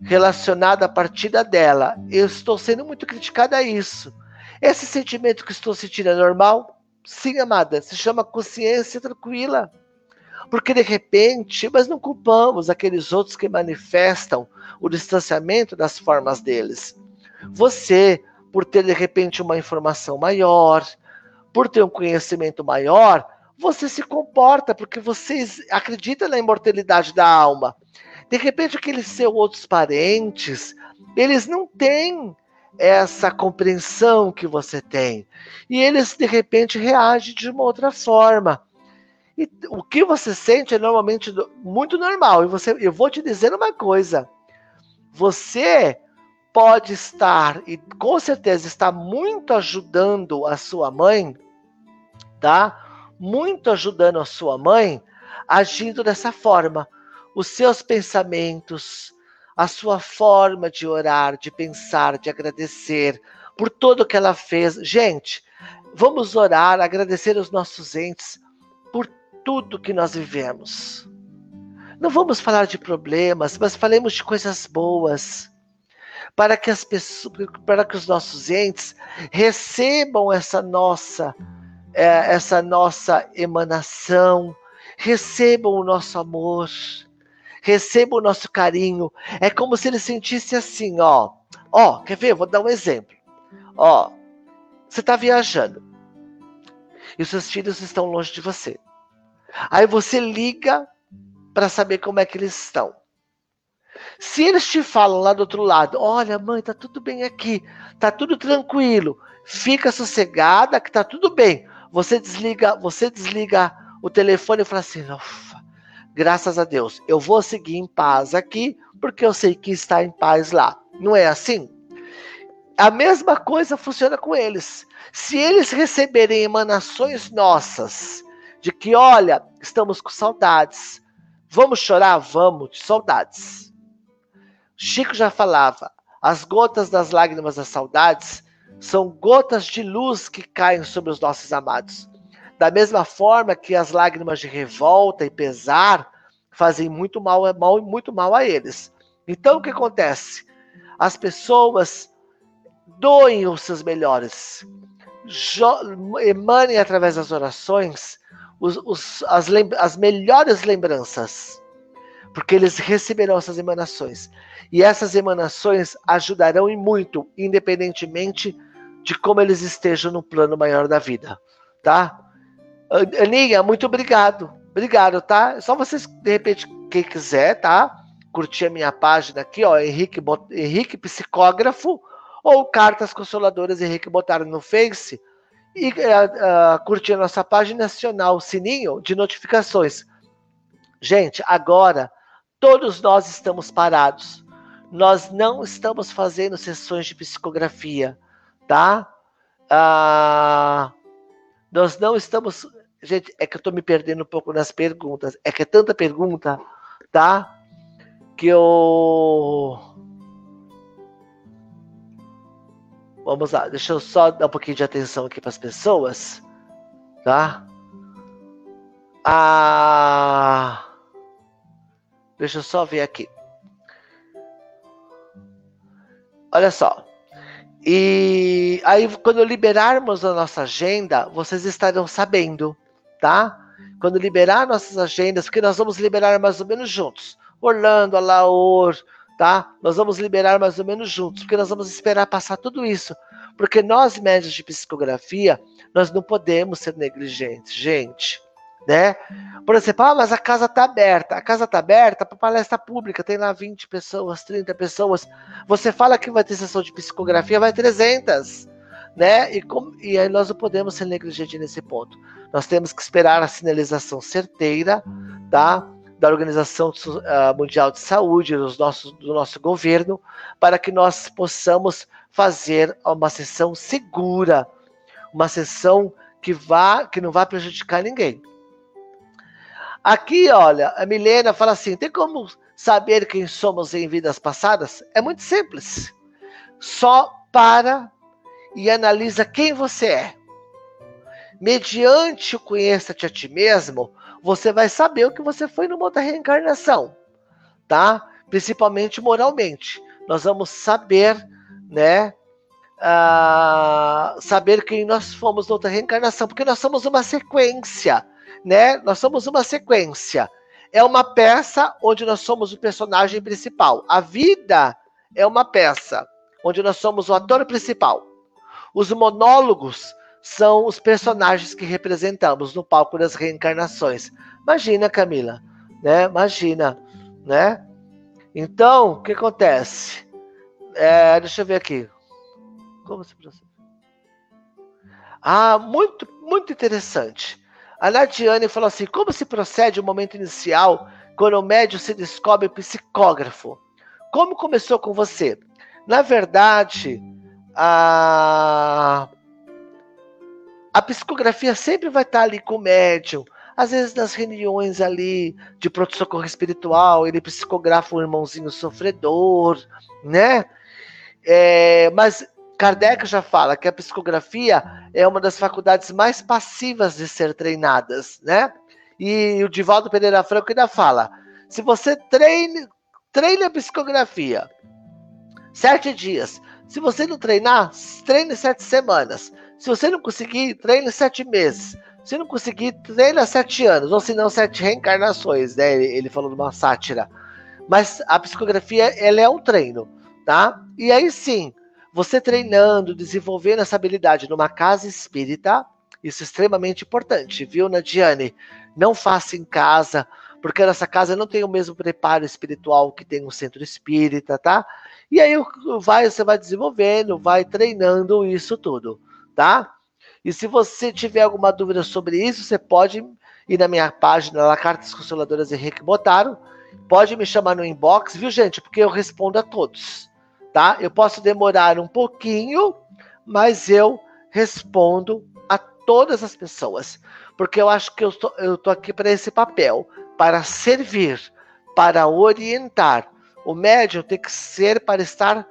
relacionado à partida dela. Eu estou sendo muito criticada a isso. Esse sentimento que estou sentindo é normal? Sim, amada. Se chama consciência tranquila. Porque, de repente, mas não culpamos aqueles outros que manifestam o distanciamento das formas deles. Você, por ter, de repente, uma informação maior, por ter um conhecimento maior, você se comporta, porque você acredita na imortalidade da alma. De repente, aqueles seus outros parentes, eles não têm essa compreensão que você tem. E eles, de repente, reagem de uma outra forma. E o que você sente é normalmente muito normal. E você, eu vou te dizer uma coisa. Você pode estar, e com certeza está muito ajudando a sua mãe, tá? muito ajudando a sua mãe, agindo dessa forma. Os seus pensamentos, a sua forma de orar, de pensar, de agradecer por tudo que ela fez. Gente, vamos orar, agradecer os nossos entes por tudo que nós vivemos. Não vamos falar de problemas, mas falemos de coisas boas, para que as pessoas, para que os nossos entes recebam essa nossa essa nossa emanação, recebam o nosso amor, recebam o nosso carinho. É como se ele sentisse assim, ó, ó, quer ver? Vou dar um exemplo, ó, você está viajando e os seus filhos estão longe de você, aí você liga para saber como é que eles estão. Se eles te falam lá do outro lado, olha, mãe, tá tudo bem aqui, tá tudo tranquilo, fica sossegada que tá tudo bem. Você desliga, você desliga o telefone e fala assim, ufa, graças a Deus, eu vou seguir em paz aqui, porque eu sei que está em paz lá. Não é assim? A mesma coisa funciona com eles. Se eles receberem emanações nossas, de que, olha, estamos com saudades, vamos chorar? Vamos, de saudades. Chico já falava, as gotas das lágrimas das saudades são gotas de luz que caem sobre os nossos amados. Da mesma forma que as lágrimas de revolta e pesar fazem muito mal, mal, muito mal a eles. Então o que acontece? As pessoas doem os seus melhores, emanem através das orações os, os, as, as melhores lembranças, porque eles receberão essas emanações. E essas emanações ajudarão e muito, independentemente de como eles estejam no plano maior da vida, tá? Aninha, muito obrigado. Obrigado, tá? Só vocês, de repente, quem quiser, tá? Curtir a minha página aqui, ó, Henrique, Bot... Henrique Psicógrafo, ou Cartas Consoladoras Henrique Botaro no Face, e uh, uh, curtir a nossa página nacional, sininho de notificações. Gente, agora, todos nós estamos parados. Nós não estamos fazendo sessões de psicografia, tá? Ah, nós não estamos... Gente, é que eu tô me perdendo um pouco nas perguntas. É que é tanta pergunta, tá? Que eu... Vamos lá, deixa eu só dar um pouquinho de atenção aqui para as pessoas, tá? Ah... Deixa eu só ver aqui. Olha só. E aí, quando liberarmos a nossa agenda, vocês estarão sabendo, tá? Quando liberar nossas agendas, porque nós vamos liberar mais ou menos juntos. Orlando, Alaor, tá? Nós vamos liberar mais ou menos juntos, porque nós vamos esperar passar tudo isso. Porque nós, médiuns de psicografia, nós não podemos ser negligentes, gente. Né? Por exemplo, ah, mas a casa está aberta. A casa está aberta para palestra pública. Tem lá vinte pessoas, trinta pessoas. Você fala que vai ter sessão de psicografia, vai trezentas, né? E, com, e aí nós não podemos ser negligentes nesse ponto. Nós temos que esperar a sinalização certeira, tá? da Organização Mundial de Saúde, dos nossos, do nosso governo, para que nós possamos fazer uma sessão segura, uma sessão que, vá, que não vá prejudicar ninguém. Aqui, olha, a Milena fala assim, tem como saber quem somos em vidas passadas? É muito simples. Só para e analisa quem você é. Mediante o conheça-te a ti mesmo, você vai saber o que você foi no mundo da reencarnação, tá? Principalmente moralmente. Nós vamos saber, né? Uh, saber quem nós fomos na outra reencarnação, porque nós somos uma sequência, né? Nós somos uma sequência. É uma peça onde nós somos o personagem principal. A vida é uma peça onde nós somos o ator principal. Os monólogos são os personagens que representamos no palco das reencarnações. Imagina, Camila, né? Imagina, né? Então, o que acontece? É, deixa eu ver aqui. Como você precisa? Ah, muito, muito interessante. A Nadiane falou assim, como se procede o momento inicial quando o médium se descobre psicógrafo? Como começou com você? Na verdade, a... a psicografia sempre vai estar ali com o médium. Às vezes nas reuniões ali de pronto-socorro espiritual, ele psicografa um irmãozinho sofredor, né? É, mas Kardec já fala que a psicografia é uma das faculdades mais passivas de ser treinadas, né? E o Divaldo Pereira Franco ainda fala, se você treine, treine a psicografia sete dias, se você não treinar, treine sete semanas, se você não conseguir, treine sete meses, se não conseguir, treine sete anos, ou se não, sete reencarnações, né? Ele, ele falou numa sátira, mas a psicografia, ela é um treino, tá? E aí sim, você treinando, desenvolvendo essa habilidade numa casa espírita, isso é extremamente importante, viu, Nadiane? Não faça em casa, porque a nossa casa não tem o mesmo preparo espiritual que tem um centro espírita, tá? E aí vai, você vai desenvolvendo, vai treinando isso tudo, tá? E se você tiver alguma dúvida sobre isso, você pode ir na minha página, lá, Cartas Consoladoras Henrique Botaro, pode me chamar no inbox, viu, gente? Porque eu respondo a todos. Tá? Eu posso demorar um pouquinho, mas eu respondo a todas as pessoas. Porque eu acho que eu tô, eu tô aqui para esse papel, para servir, para orientar. O médium tem que ser para estar...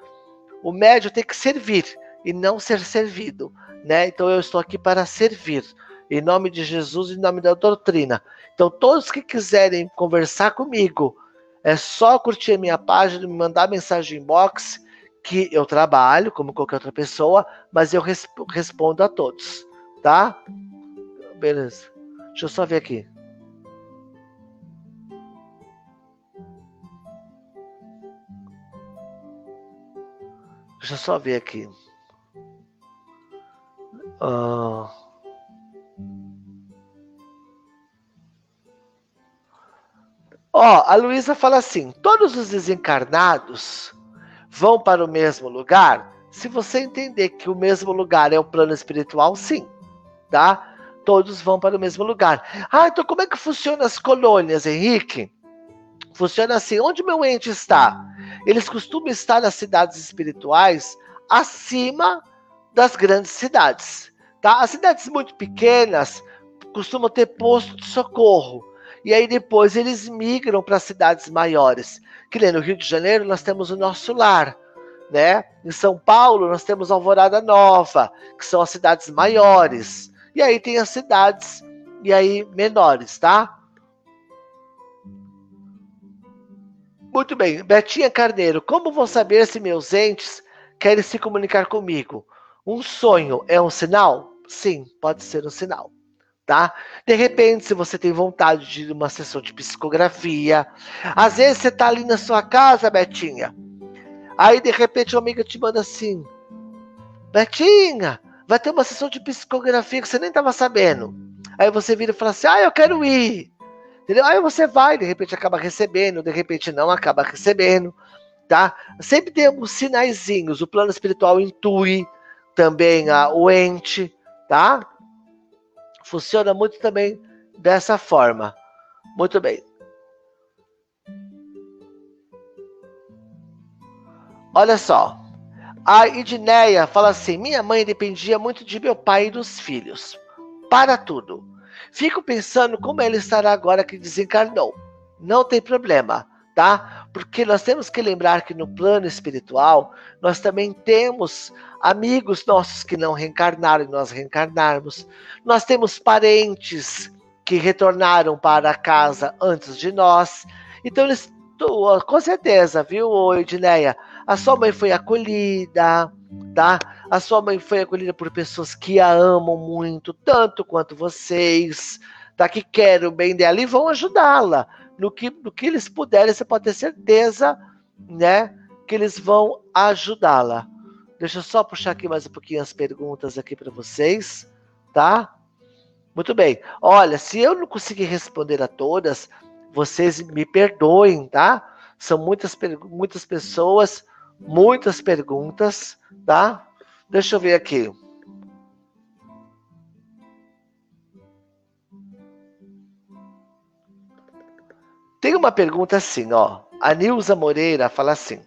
O médium tem que servir e não ser servido, né? Então eu estou aqui para servir, em nome de Jesus, em nome da doutrina. Então todos que quiserem conversar comigo, é só curtir a minha página, me mandar mensagem inbox, que eu trabalho, como qualquer outra pessoa, mas eu resp respondo a todos, tá? Beleza. Deixa eu só ver aqui. Deixa eu só ver aqui. Ah... Ó, a Luísa fala assim, todos os desencarnados vão para o mesmo lugar? Se você entender que o mesmo lugar é o plano espiritual, sim, tá? Todos vão para o mesmo lugar. Ah, então como é que funciona as colônias, Henrique? Funciona assim, onde meu ente está? Eles costumam estar nas cidades espirituais acima das grandes cidades, tá? As cidades muito pequenas costumam ter posto de socorro. E aí depois eles migram para cidades maiores. Que nem no Rio de Janeiro nós temos o Nosso Lar, né? Em São Paulo nós temos Alvorada Nova, que são as cidades maiores. E aí tem as cidades e aí menores, tá? Muito bem, Betinha Carneiro, como vou saber se meus entes querem se comunicar comigo? Um sonho é um sinal? Sim, pode ser um sinal. Tá? De repente, se você tem vontade de ir numa sessão de psicografia, às vezes você tá ali na sua casa, Betinha, aí de repente uma amiga te manda assim, Betinha, vai ter uma sessão de psicografia que você nem tava sabendo. Aí você vira e fala assim, ah, eu quero ir. Entendeu? Aí você vai, de repente acaba recebendo, de repente não acaba recebendo, tá? Sempre tem alguns sinaizinhos, o plano espiritual intui também a, o ente, tá? Funciona muito também dessa forma. Muito bem. Olha só. A Idineia fala assim: minha mãe dependia muito de meu pai e dos filhos, para tudo. Fico pensando como ela estará agora que desencarnou. Não tem problema, tá? Porque nós temos que lembrar que no plano espiritual, nós também temos amigos nossos que não reencarnaram e nós reencarnarmos. Nós temos parentes que retornaram para a casa antes de nós. Então, eles, com certeza, viu, Idineia? A sua mãe foi acolhida, tá? A sua mãe foi acolhida por pessoas que a amam muito, tanto quanto vocês, tá? Que querem o bem dela e vão ajudá-la. No que, no que eles puderem, você pode ter certeza, né? Que eles vão ajudá-la. Deixa eu só puxar aqui mais um pouquinho as perguntas aqui para vocês, tá? Muito bem. Olha, se eu não conseguir responder a todas, vocês me perdoem, tá? São muitas, muitas pessoas... Muitas perguntas, tá? Deixa eu ver aqui. Tem uma pergunta assim, ó. A Nilza Moreira fala assim: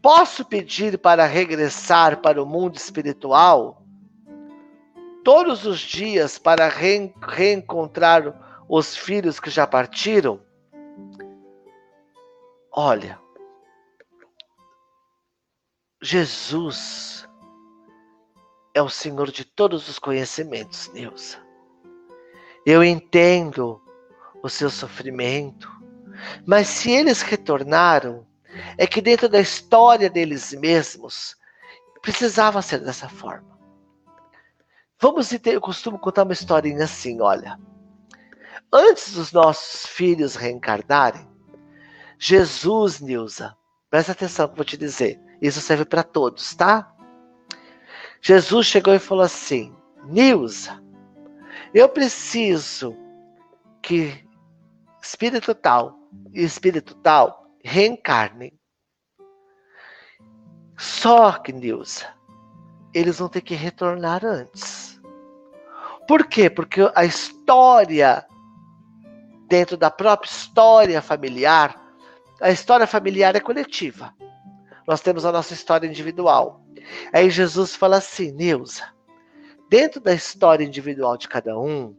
posso pedir para regressar para o mundo espiritual todos os dias para re- reencontrar os filhos que já partiram? Olha, Jesus é o Senhor de todos os conhecimentos, Nilza. Eu entendo o seu sofrimento, mas se eles retornaram, é que dentro da história deles mesmos, precisava ser dessa forma. Vamos entender, eu costumo contar uma historinha assim, olha. Antes dos nossos filhos reencarnarem, Jesus, Nilza, presta atenção que eu vou te dizer. Isso serve para todos, tá? Jesus chegou e falou assim: Nilza, eu preciso que espírito tal e espírito tal reencarnem. Só que, Nilza, eles vão ter que retornar antes. Por quê? Porque a história, dentro da própria história familiar, a história familiar é coletiva. Nós temos a nossa história individual. Aí Jesus fala assim: Nilza, dentro da história individual de cada um,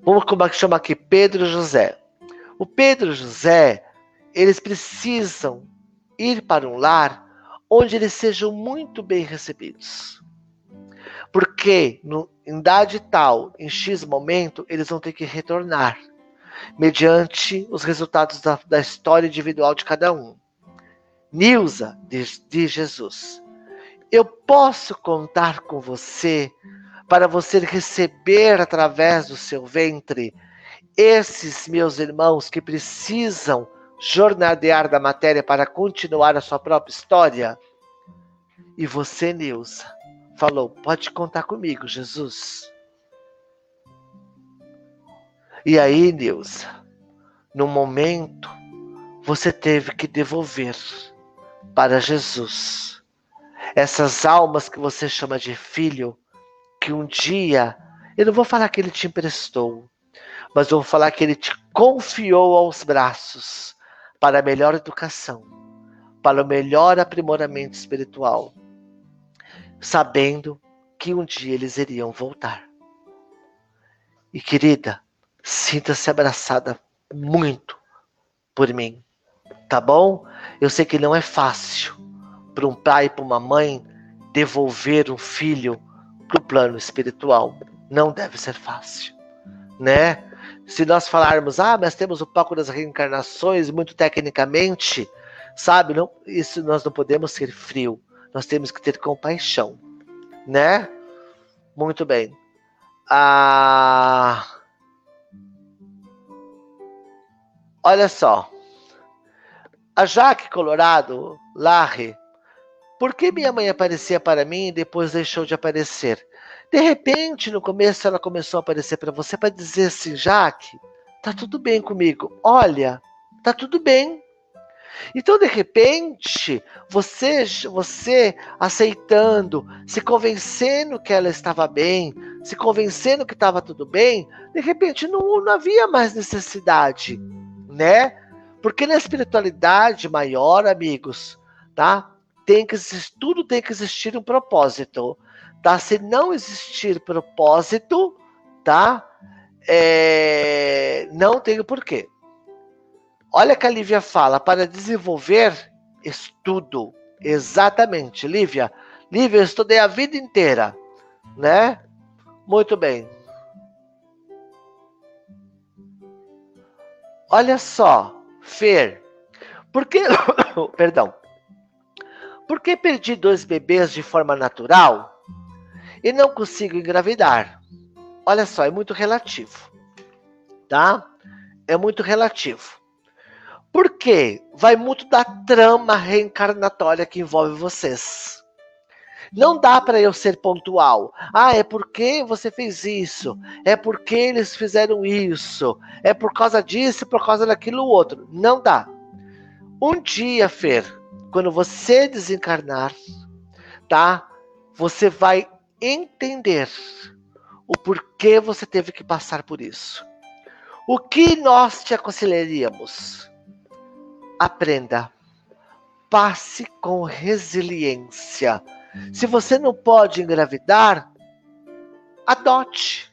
vamos, como é que chama aqui? Pedro e José. O Pedro e José, eles precisam ir para um lar onde eles sejam muito bem recebidos. Porque no, em idade tal, em X momento, eles vão ter que retornar, mediante os resultados da, da história individual de cada um. Nilza, diz Jesus, eu posso contar com você para você receber através do seu ventre esses meus irmãos que precisam jornadear da matéria para continuar a sua própria história? E você, Nilza, falou: pode contar comigo, Jesus. E aí, Nilza, no momento, você teve que devolver para Jesus essas almas que você chama de filho, que um dia, eu não vou falar que ele te emprestou, mas vou falar que ele te confiou aos braços para a melhor educação, para o melhor aprimoramento espiritual, sabendo que um dia eles iriam voltar. E, querida, sinta-se abraçada muito por mim, tá bom? Eu sei que não é fácil para um pai e para uma mãe devolver um filho para o plano espiritual. Não deve ser fácil, né? Se nós falarmos, ah, mas temos o palco das reencarnações, muito tecnicamente, sabe? Não, isso nós não podemos ser frio. Nós temos que ter compaixão, né? Muito bem. Ah... Olha só. A Jaque Colorado Larre: por que minha mãe aparecia para mim e depois deixou de aparecer? De repente, no começo, ela começou a aparecer para você para dizer assim: Jaque, tá tudo bem comigo. Olha, tá tudo bem. Então, de repente, você, você aceitando, se convencendo que ela estava bem, se convencendo que estava tudo bem, de repente não, não havia mais necessidade, né? Porque na espiritualidade maior, amigos, tá? tem que existir, tudo tem que existir um propósito, tá? Se não existir propósito, tá? É, não tem o porquê. Olha que a Lívia fala, para desenvolver estudo. Exatamente, Lívia. Lívia, eu estudei a vida inteira, né? Muito bem. Olha só, Fer, por que, perdão, por que perdi dois bebês de forma natural e não consigo engravidar? Olha só, é muito relativo, tá? É muito relativo. Por quê? Vai muito da trama reencarnatória que envolve vocês. Não dá para eu ser pontual. Ah, é porque você fez isso. É porque eles fizeram isso. É por causa disso, por causa daquilo outro. Não dá. Um dia, Fer, quando você desencarnar, tá? Você vai entender o porquê você teve que passar por isso. O que nós te aconselharíamos? Aprenda. Passe com resiliência. Se você não pode engravidar, adote.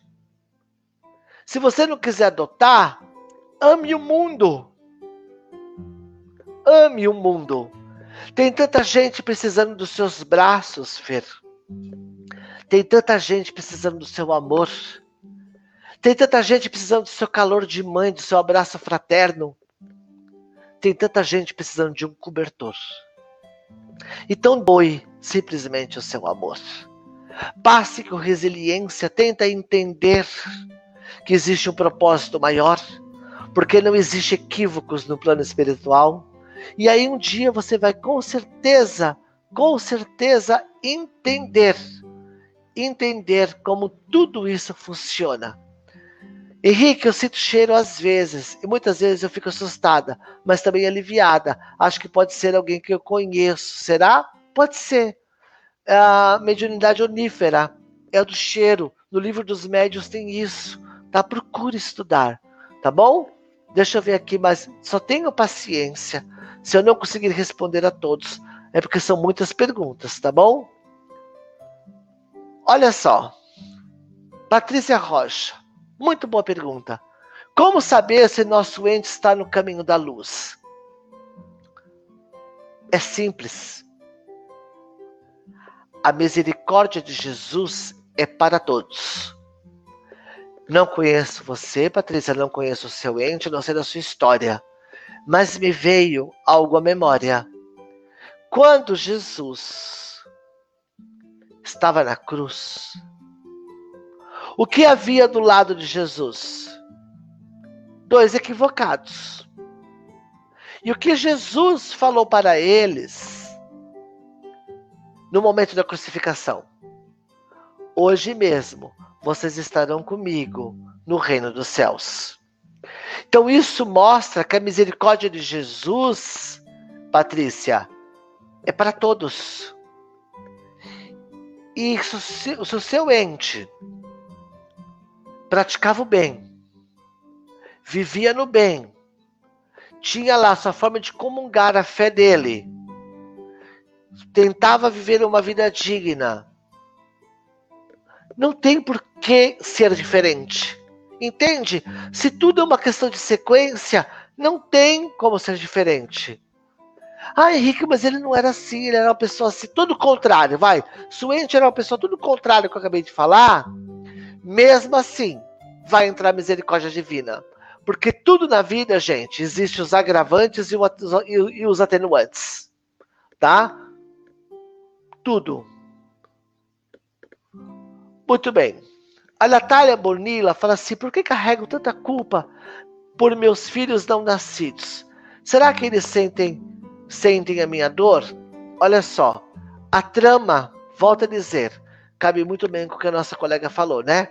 Se você não quiser adotar, ame o mundo. Ame o mundo. Tem tanta gente precisando dos seus braços, Fer. Tem tanta gente precisando do seu amor. Tem tanta gente precisando do seu calor de mãe, do seu abraço fraterno. Tem tanta gente precisando de um cobertor. Então doe simplesmente o seu amor. Passe com resiliência, tenta entender que existe um propósito maior, porque não existe equívocos no plano espiritual. E aí um dia você vai com certeza, com certeza entender, entender como tudo isso funciona. Henrique, eu sinto cheiro às vezes, e muitas vezes eu fico assustada, mas também aliviada. Acho que pode ser alguém que eu conheço. Será? Pode ser. A mediunidade onífera é do cheiro. No livro dos médiuns tem isso. Tá? Procure estudar, tá bom? Deixa eu ver aqui, mas só tenho paciência. Se eu não conseguir responder a todos, é porque são muitas perguntas, tá bom? Olha só. Patrícia Rocha. Muito boa pergunta. Como saber se nosso ente está no caminho da luz? É simples. A misericórdia de Jesus é para todos. Não conheço você, Patrícia, não conheço o seu ente, não sei da sua história. Mas me veio algo à memória. Quando Jesus estava na cruz, o que havia do lado de Jesus? Dois equivocados. E o que Jesus falou para eles no momento da crucificação? Hoje mesmo vocês estarão comigo no reino dos céus. Então isso mostra que a misericórdia de Jesus, Patrícia, é para todos. E se o seu ente praticava o bem, vivia no bem, tinha lá sua forma de comungar a fé dele, tentava viver uma vida digna. Não tem por que ser diferente, entende? Se tudo é uma questão de sequência, não tem como ser diferente. Ah, Henrique, mas ele não era assim, ele era uma pessoa assim, tudo contrário, vai. Suente era uma pessoa tudo contrário que eu acabei de falar. Mesmo assim, vai entrar a misericórdia divina. Porque tudo na vida, gente, existe os agravantes e os atenuantes. Tá? Tudo. Muito bem. A Natália Bonilla fala assim, por que carrego tanta culpa por meus filhos não nascidos? Será que eles sentem, sentem a minha dor? Olha só, a trama, volta a dizer, cabe muito bem com o que a nossa colega falou, né?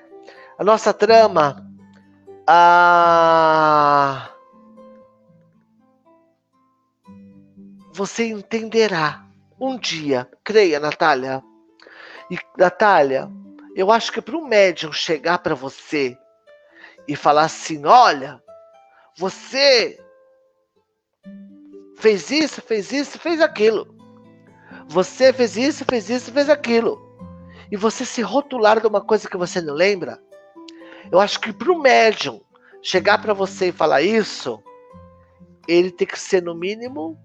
A nossa trama, a... você entenderá um dia, creia, Natália. E, Natália, eu acho que para um médium chegar para você e falar assim, olha, você fez isso, fez isso, fez aquilo. Você fez isso, fez isso, fez aquilo. E você se rotular de uma coisa que você não lembra. Eu acho que para o médium chegar para você e falar isso, ele tem que ser, no mínimo,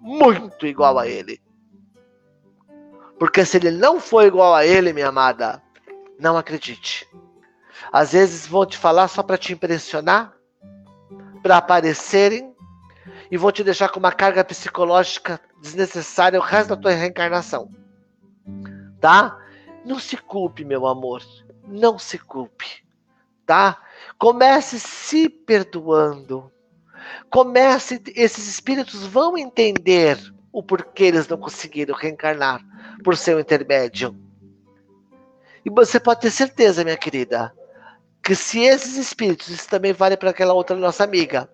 muito igual a ele. Porque se ele não for igual a ele, minha amada, não acredite. Às vezes vão te falar só para te impressionar, para aparecerem, e vão te deixar com uma carga psicológica desnecessária o resto da tua reencarnação. Tá? Não se culpe, meu amor. Não se culpe. Tá? Comece se perdoando. Comece, esses espíritos vão entender o porquê eles não conseguiram reencarnar por seu intermédio. E você pode ter certeza, minha querida, que se esses espíritos, isso também vale para aquela outra nossa amiga,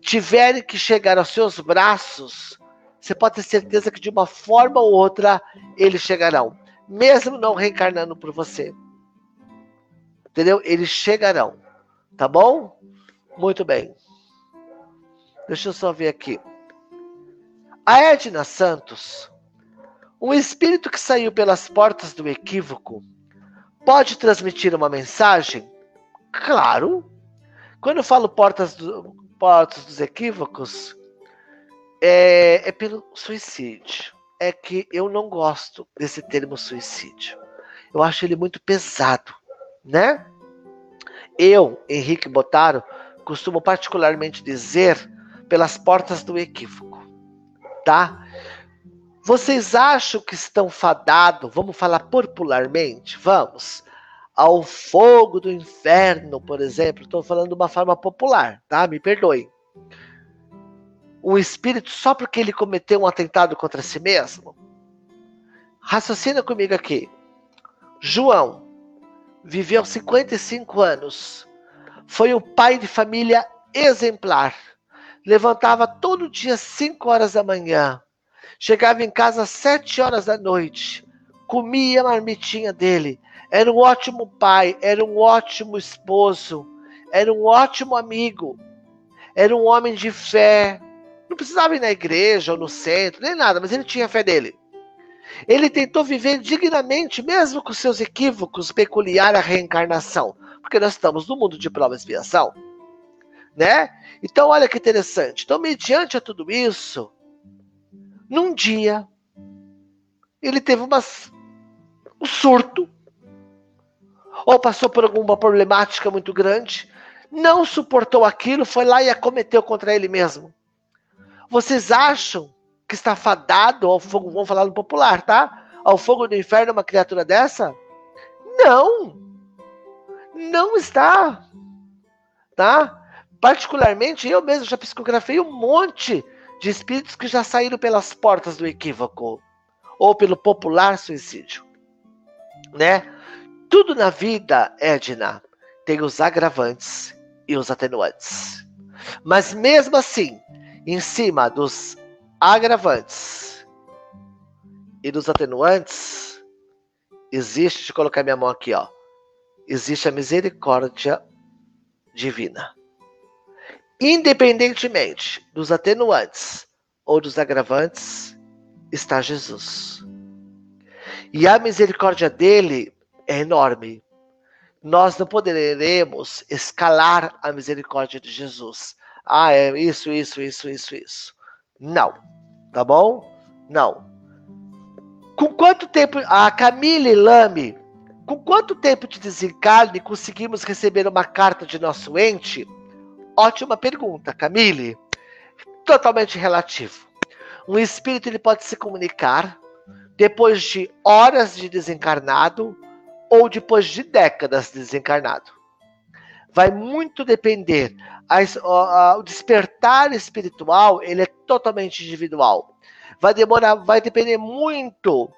tiverem que chegar aos seus braços, você pode ter certeza que de uma forma ou outra eles chegarão, mesmo não reencarnando por você. Entendeu? Eles chegarão. Tá bom? Muito bem. Deixa eu só ver aqui. A Edna Santos. Um espírito que saiu pelas portas do equívoco pode transmitir uma mensagem? Claro. Quando eu falo portas, do, portas dos equívocos, é, é pelo suicídio. É que eu não gosto desse termo suicídio. Eu acho ele muito pesado, né? Eu, Henrique Botaro, costumo particularmente dizer pelas portas do equívoco, tá? Vocês acham que estão fadados, vamos falar popularmente, vamos, ao fogo do inferno, por exemplo, estou falando de uma forma popular, tá? Me perdoe. Um espírito só porque ele cometeu um atentado contra si mesmo? Raciocina comigo aqui. João viveu cinquenta e cinco anos, foi um pai de família exemplar, levantava todo dia às cinco horas da manhã, chegava em casa às sete horas da noite, comia a marmitinha dele, era um ótimo pai, era um ótimo esposo, era um ótimo amigo, era um homem de fé, não precisava ir na igreja ou no centro, nem nada, mas ele tinha fé dele. Ele tentou viver dignamente, mesmo com seus equívocos, peculiar à reencarnação. Porque nós estamos no mundo de prova e expiação. Né? Então, olha que interessante. Então, mediante a tudo isso, num dia, ele teve umas, um surto. Ou passou por alguma problemática muito grande. Não suportou aquilo, foi lá e acometeu contra ele mesmo. Vocês acham que está fadado ao fogo, vamos falar no popular, tá? Ao fogo do inferno, uma criatura dessa? Não! Não está! Tá? Particularmente, eu mesmo já psicografei um monte de espíritos que já saíram pelas portas do equívoco, ou pelo popular suicídio, né? Tudo na vida, Edna, tem os agravantes e os atenuantes. Mas mesmo assim, em cima dos agravantes e dos atenuantes, existe, deixa eu colocar minha mão aqui, ó, existe a misericórdia divina. Independentemente dos atenuantes ou dos agravantes, está Jesus. E a misericórdia dele é enorme. Nós não poderemos escalar a misericórdia de Jesus. Ah, é isso, isso, isso, isso, isso. Não, tá bom? Não. Com quanto tempo, a Camille Lame, com quanto tempo de desencarne conseguimos receber uma carta de nosso ente? Ótima pergunta, Camille. Totalmente relativo. Um espírito ele pode se comunicar depois de horas de desencarnado ou depois de décadas de desencarnado. Vai muito depender. O despertar espiritual, ele é totalmente individual. Vai demorar, vai depender muito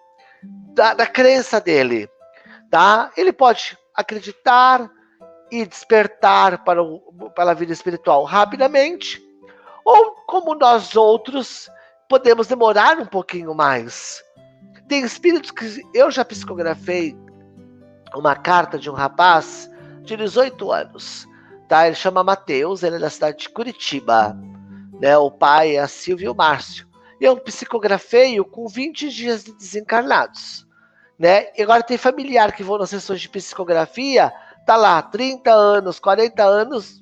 da, da crença dele, tá? Ele pode acreditar e despertar para, o, para a vida espiritual rapidamente, ou como nós outros, podemos demorar um pouquinho mais. Tem espíritos que eu já psicografei uma carta de um rapaz de dezoito anos, tá? Ele chama Matheus, ele é da cidade de Curitiba, né? O pai é a Silvia e o Márcio. Eu psicografeio com vinte dias de desencarnados, né? E agora tem familiar que vão nas sessões de psicografia, tá lá, trinta anos, quarenta anos,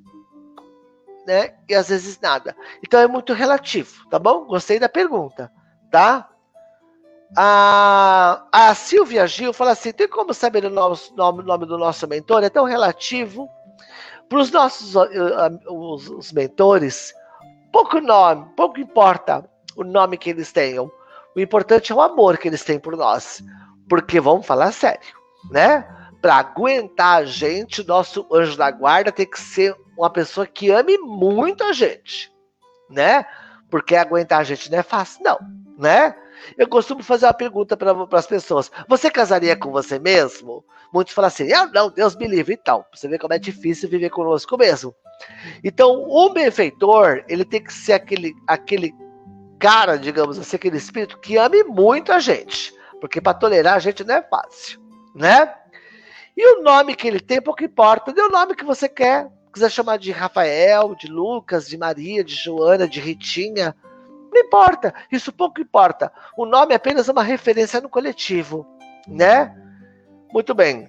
né? E às vezes nada. Então é muito relativo, tá bom? Gostei da pergunta, tá? A, a Silvia Gil fala assim, tem como saber o nosso, nome, nome do nosso mentor? É tão relativo. Para os nossos os, os mentores, pouco nome, pouco importa o nome que eles tenham. O importante é o amor que eles têm por nós. Porque, vamos falar sério, né? Para aguentar a gente, o nosso anjo da guarda tem que ser uma pessoa que ame muito a gente, né? Porque aguentar a gente não é fácil, não, né? Eu costumo fazer uma pergunta para as pessoas. Você casaria com você mesmo? Muitos falam assim, ah, não, Deus me livre e tal. Você vê como é difícil viver conosco mesmo. Então, o benfeitor, ele tem que ser aquele, aquele cara, digamos assim, aquele espírito que ame muito a gente. Porque para tolerar a gente não é fácil, né? E o nome que ele tem, pouco importa. Dê o nome que você quer. Quiser chamar de Rafael, de Lucas, de Maria, de Joana, de Ritinha... Não importa, isso pouco importa. O nome é apenas uma referência no coletivo, né? Muito bem.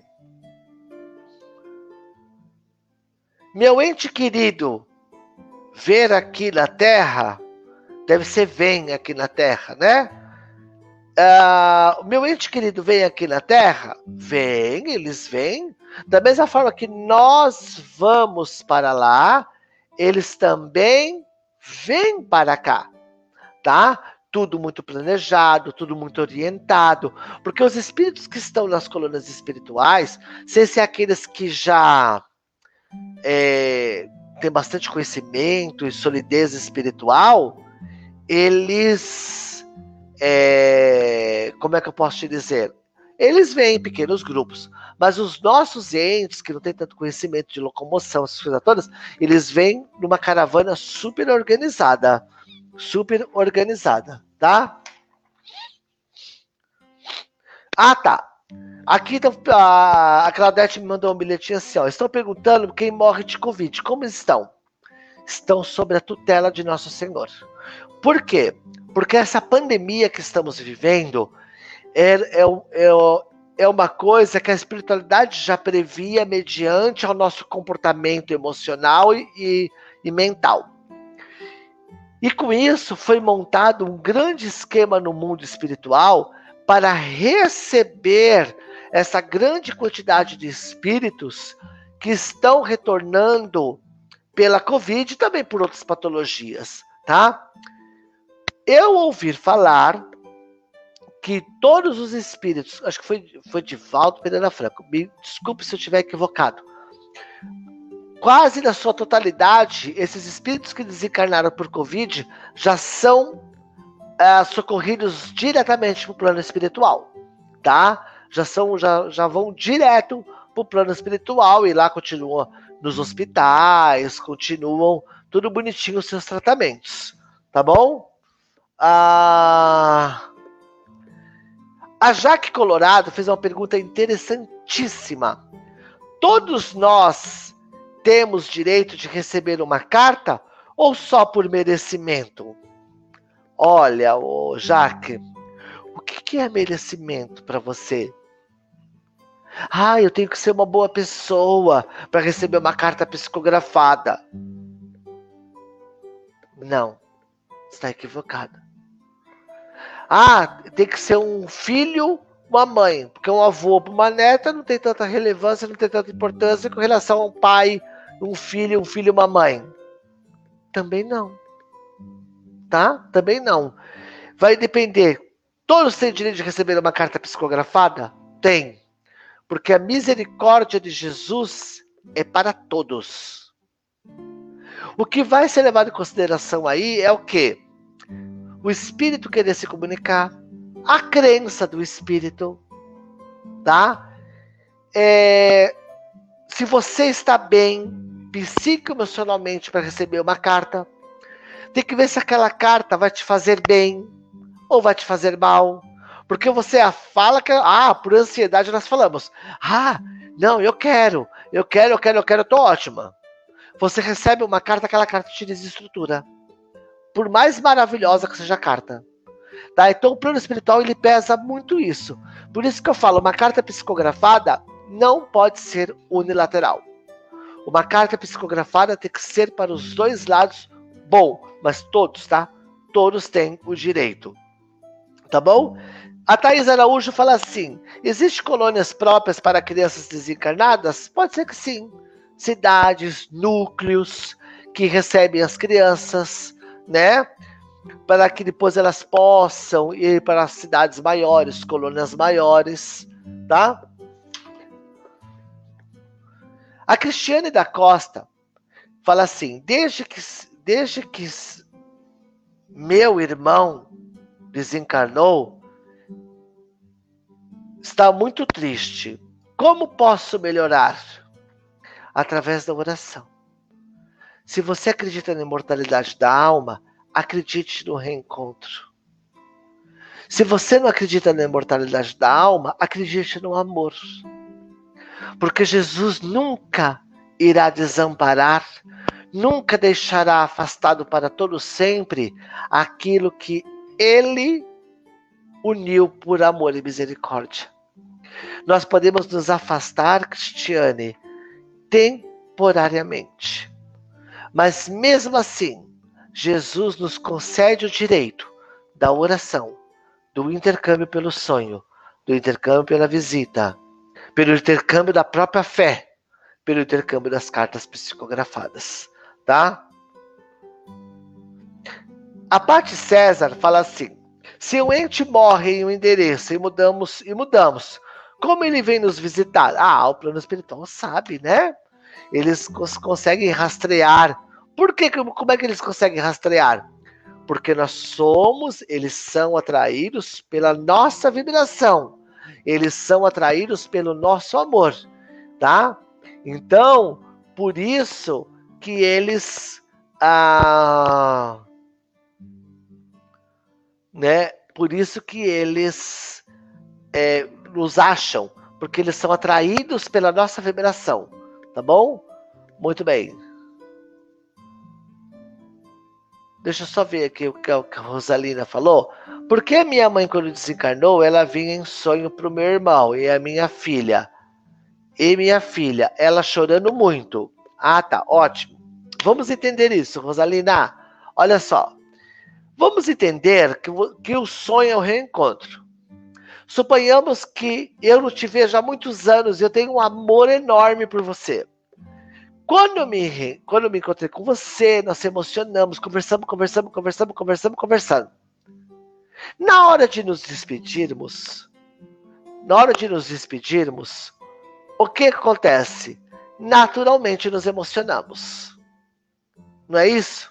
Meu ente querido, ver aqui na Terra, deve ser vem aqui na Terra, né? Uh, meu ente querido vem aqui na Terra? Vem, eles vêm. Da mesma forma que nós vamos para lá, eles também vêm para cá. Tá? Tudo muito planejado, tudo muito orientado, porque os espíritos que estão nas colônias espirituais, sem ser aqueles que já é, têm bastante conhecimento e solidez espiritual, eles, é, como é que eu posso te dizer? Eles vêm em pequenos grupos, mas os nossos entes, que não têm tanto conhecimento de locomoção, essas coisas todas, eles vêm numa caravana super organizada, super organizada, tá? Ah, tá. Aqui a, a Claudete me mandou um bilhetinho assim, ó. Estão perguntando quem morre de Covid. Como estão? Estão sob a tutela de Nosso Senhor. Por quê? Porque essa pandemia que estamos vivendo é, é, é, é uma coisa que a espiritualidade já previa mediante ao nosso comportamento emocional e, e, e mental. E com isso foi montado um grande esquema no mundo espiritual para receber essa grande quantidade de espíritos que estão retornando pela Covid e também por outras patologias, tá? Eu ouvi falar que todos os espíritos, acho que foi, foi Divaldo Pereira Franco, me desculpe se eu estiver equivocado, quase na sua totalidade, esses espíritos que desencarnaram por Covid já são é, socorridos diretamente para o plano espiritual, tá? Já, são, já, já vão direto para o plano espiritual e lá continuam nos hospitais, continuam tudo bonitinho os seus tratamentos, tá bom? Ah, a Jaque Colorado fez uma pergunta interessantíssima. Todos nós temos direito de receber uma carta ou só por merecimento? Olha, ô Jaque, o que, que é merecimento para você? Ah, eu tenho que ser uma boa pessoa para receber uma carta psicografada. Não, está equivocada. Ah, tem que ser um filho... uma mãe, porque um avô para uma neta não tem tanta relevância, não tem tanta importância com relação a um pai, um filho, um filho e uma mãe. Também não. Tá? Também não. Vai depender. Todos têm direito de receber uma carta psicografada? Tem. Porque a misericórdia de Jesus é para todos. O que vai ser levado em consideração aí é o quê? O espírito querer se comunicar, a crença do espírito, tá? É, se você está bem psicoemocionalmente para receber uma carta, tem que ver se aquela carta vai te fazer bem ou vai te fazer mal. Porque você fala que, ah, por ansiedade nós falamos, ah, não, eu quero, eu quero, eu quero, eu quero, eu tô ótima. Você recebe uma carta, aquela carta te desestrutura. Por mais maravilhosa que seja a carta. Tá? Então o plano espiritual ele pesa muito isso. Por isso que eu falo, uma carta psicografada não pode ser unilateral. Uma carta psicografada tem que ser para os dois lados bom, mas todos, tá? Todos têm o direito. Tá bom? A Thaís Araújo fala assim, existem colônias próprias para crianças desencarnadas? Pode ser que sim. Cidades, núcleos que recebem as crianças, né? Para que depois elas possam ir para as cidades maiores, colônias maiores, tá? A Cristiane da Costa fala assim, desde que, desde que meu irmão desencarnou, está muito triste. Como posso melhorar? Através da oração. Se você acredita na imortalidade da alma, acredite no reencontro. Se você não acredita na imortalidade da alma, acredite no amor. Porque Jesus nunca irá desamparar, nunca deixará afastado para todo sempre aquilo que Ele uniu por amor e misericórdia. Nós podemos nos afastar, Cristiane, temporariamente. Mas mesmo assim, Jesus nos concede o direito da oração, do intercâmbio pelo sonho, do intercâmbio pela visita, pelo intercâmbio da própria fé, pelo intercâmbio das cartas psicografadas, tá? A Paty César fala assim, se o ente morre em um endereço e mudamos, e mudamos, como ele vem nos visitar? Ah, o plano espiritual sabe, né? Eles cons- conseguem rastrear. Por quê? Como é que eles conseguem rastrear? Porque nós somos, eles são atraídos pela nossa vibração. Eles são atraídos pelo nosso amor, tá? Então, por isso que eles... Ah, né? Por isso que eles é, nos acham, porque eles são atraídos pela nossa vibração, tá bom? Muito bem. Deixa eu só ver aqui o que a Rosalina falou. Por que minha mãe, quando desencarnou, ela vinha em sonho para o meu irmão e a minha filha? E minha filha, ela chorando muito. Ah, tá, ótimo. Vamos entender isso, Rosalina. Olha só. Vamos entender que, que o sonho é o reencontro. Suponhamos que eu não te vejo há muitos anos e eu tenho um amor enorme por você. Quando eu me, quando eu me encontrei com você, nós nos emocionamos, conversamos, conversamos, conversamos, conversamos, conversando. Na hora de nos despedirmos, na hora de nos despedirmos, o que acontece? Naturalmente nos emocionamos. Não é isso?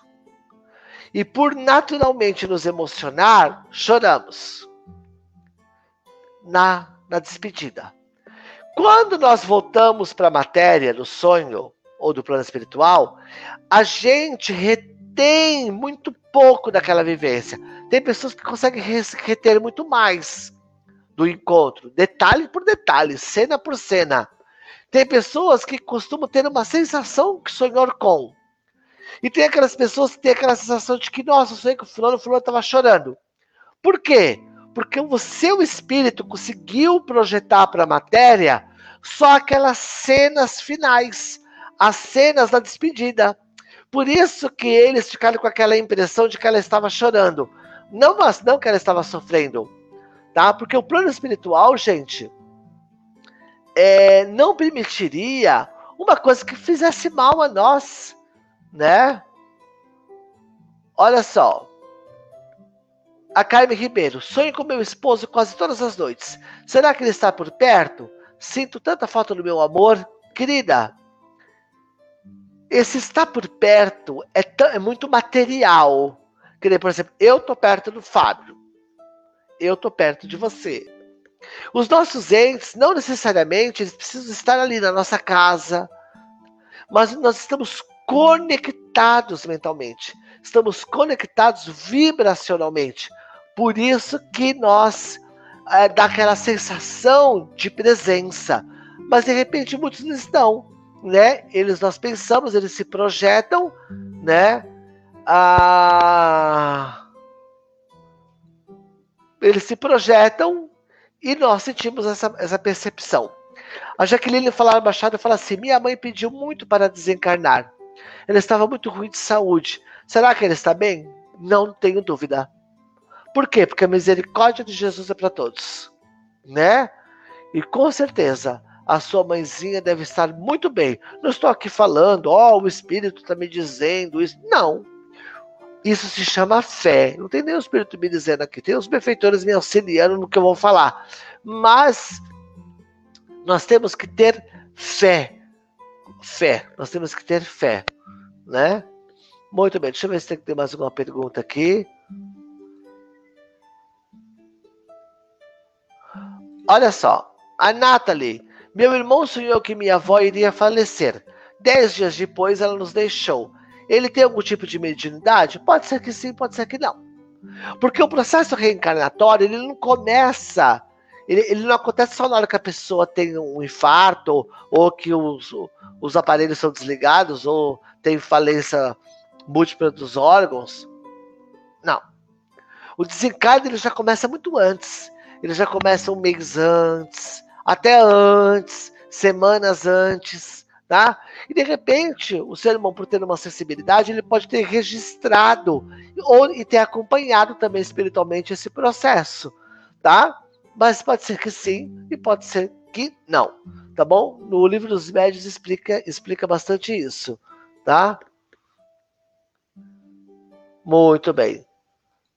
E por naturalmente nos emocionar, choramos na, na despedida. Quando nós voltamos para a matéria do sonho ou do plano espiritual, a gente retém muito pouco daquela vivência. Tem pessoas que conseguem reter muito mais do encontro, detalhe por detalhe, cena por cena. Tem pessoas que costumam ter uma sensação que sonhou com. E tem aquelas pessoas que têm aquela sensação de que, nossa, eu sonhei que o fulano, o fulano estava chorando. Por quê? Porque o seu espírito conseguiu projetar para a matéria só aquelas cenas finais, as cenas da despedida. Por isso que eles ficaram com aquela impressão de que ela estava chorando. Não, mas não que ela estava sofrendo. Tá? Porque o plano espiritual, gente, é, não permitiria uma coisa que fizesse mal a nós. Né? Olha só. A Carmen Ribeiro. Sonho com meu esposo quase todas as noites. Será que ele está por perto? Sinto tanta falta do meu amor. Querida, esse estar por perto é, tão, é muito material. Querida, por exemplo, eu estou perto do Fábio. Eu estou perto de você. Os nossos entes, não necessariamente, eles precisam estar ali na nossa casa. Mas nós estamos conectados mentalmente, estamos conectados vibracionalmente, por isso que nós é, dá aquela sensação de presença, mas de repente muitos não estão, né? Eles, nós pensamos, eles se projetam, né? Ah... eles se projetam e nós sentimos essa, essa percepção. A Jaqueline Falar Machado fala assim: minha mãe pediu muito para desencarnar. Ela estava muito ruim de saúde. Será que ela está bem? Não tenho dúvida. Por quê? Porque a misericórdia de Jesus é para todos, né? E com certeza a sua mãezinha deve estar muito bem. Não estou aqui falando, ó, oh, o Espírito está me dizendo isso. Não. Isso se chama fé. Não tem nem o Espírito me dizendo aqui. Tem os benfeitores me auxiliando no que eu vou falar. Mas nós temos que ter fé. Fé. Nós temos que ter fé, né? Muito bem. Deixa eu ver se tem que ter mais alguma pergunta aqui. Olha só. A Nathalie. Meu irmão sonhou que minha avó iria falecer. Dez dias depois ela nos deixou. Ele tem algum tipo de mediunidade? Pode ser que sim, pode ser que não. Porque o processo reencarnatório, ele não começa, ele, ele não acontece só na hora que a pessoa tem um infarto, ou, ou que os, os aparelhos são desligados, ou tem falência múltipla dos órgãos. Não. O desencarne, ele já começa muito antes. Ele já começa um mês antes, até antes, semanas antes, tá? E de repente, o ser humano, por ter uma sensibilidade, ele pode ter registrado ou, e ter acompanhado também espiritualmente esse processo, tá? Mas pode ser que sim e pode ser que não, tá bom? No Livro dos Médiuns explica, explica bastante isso, tá? Muito bem.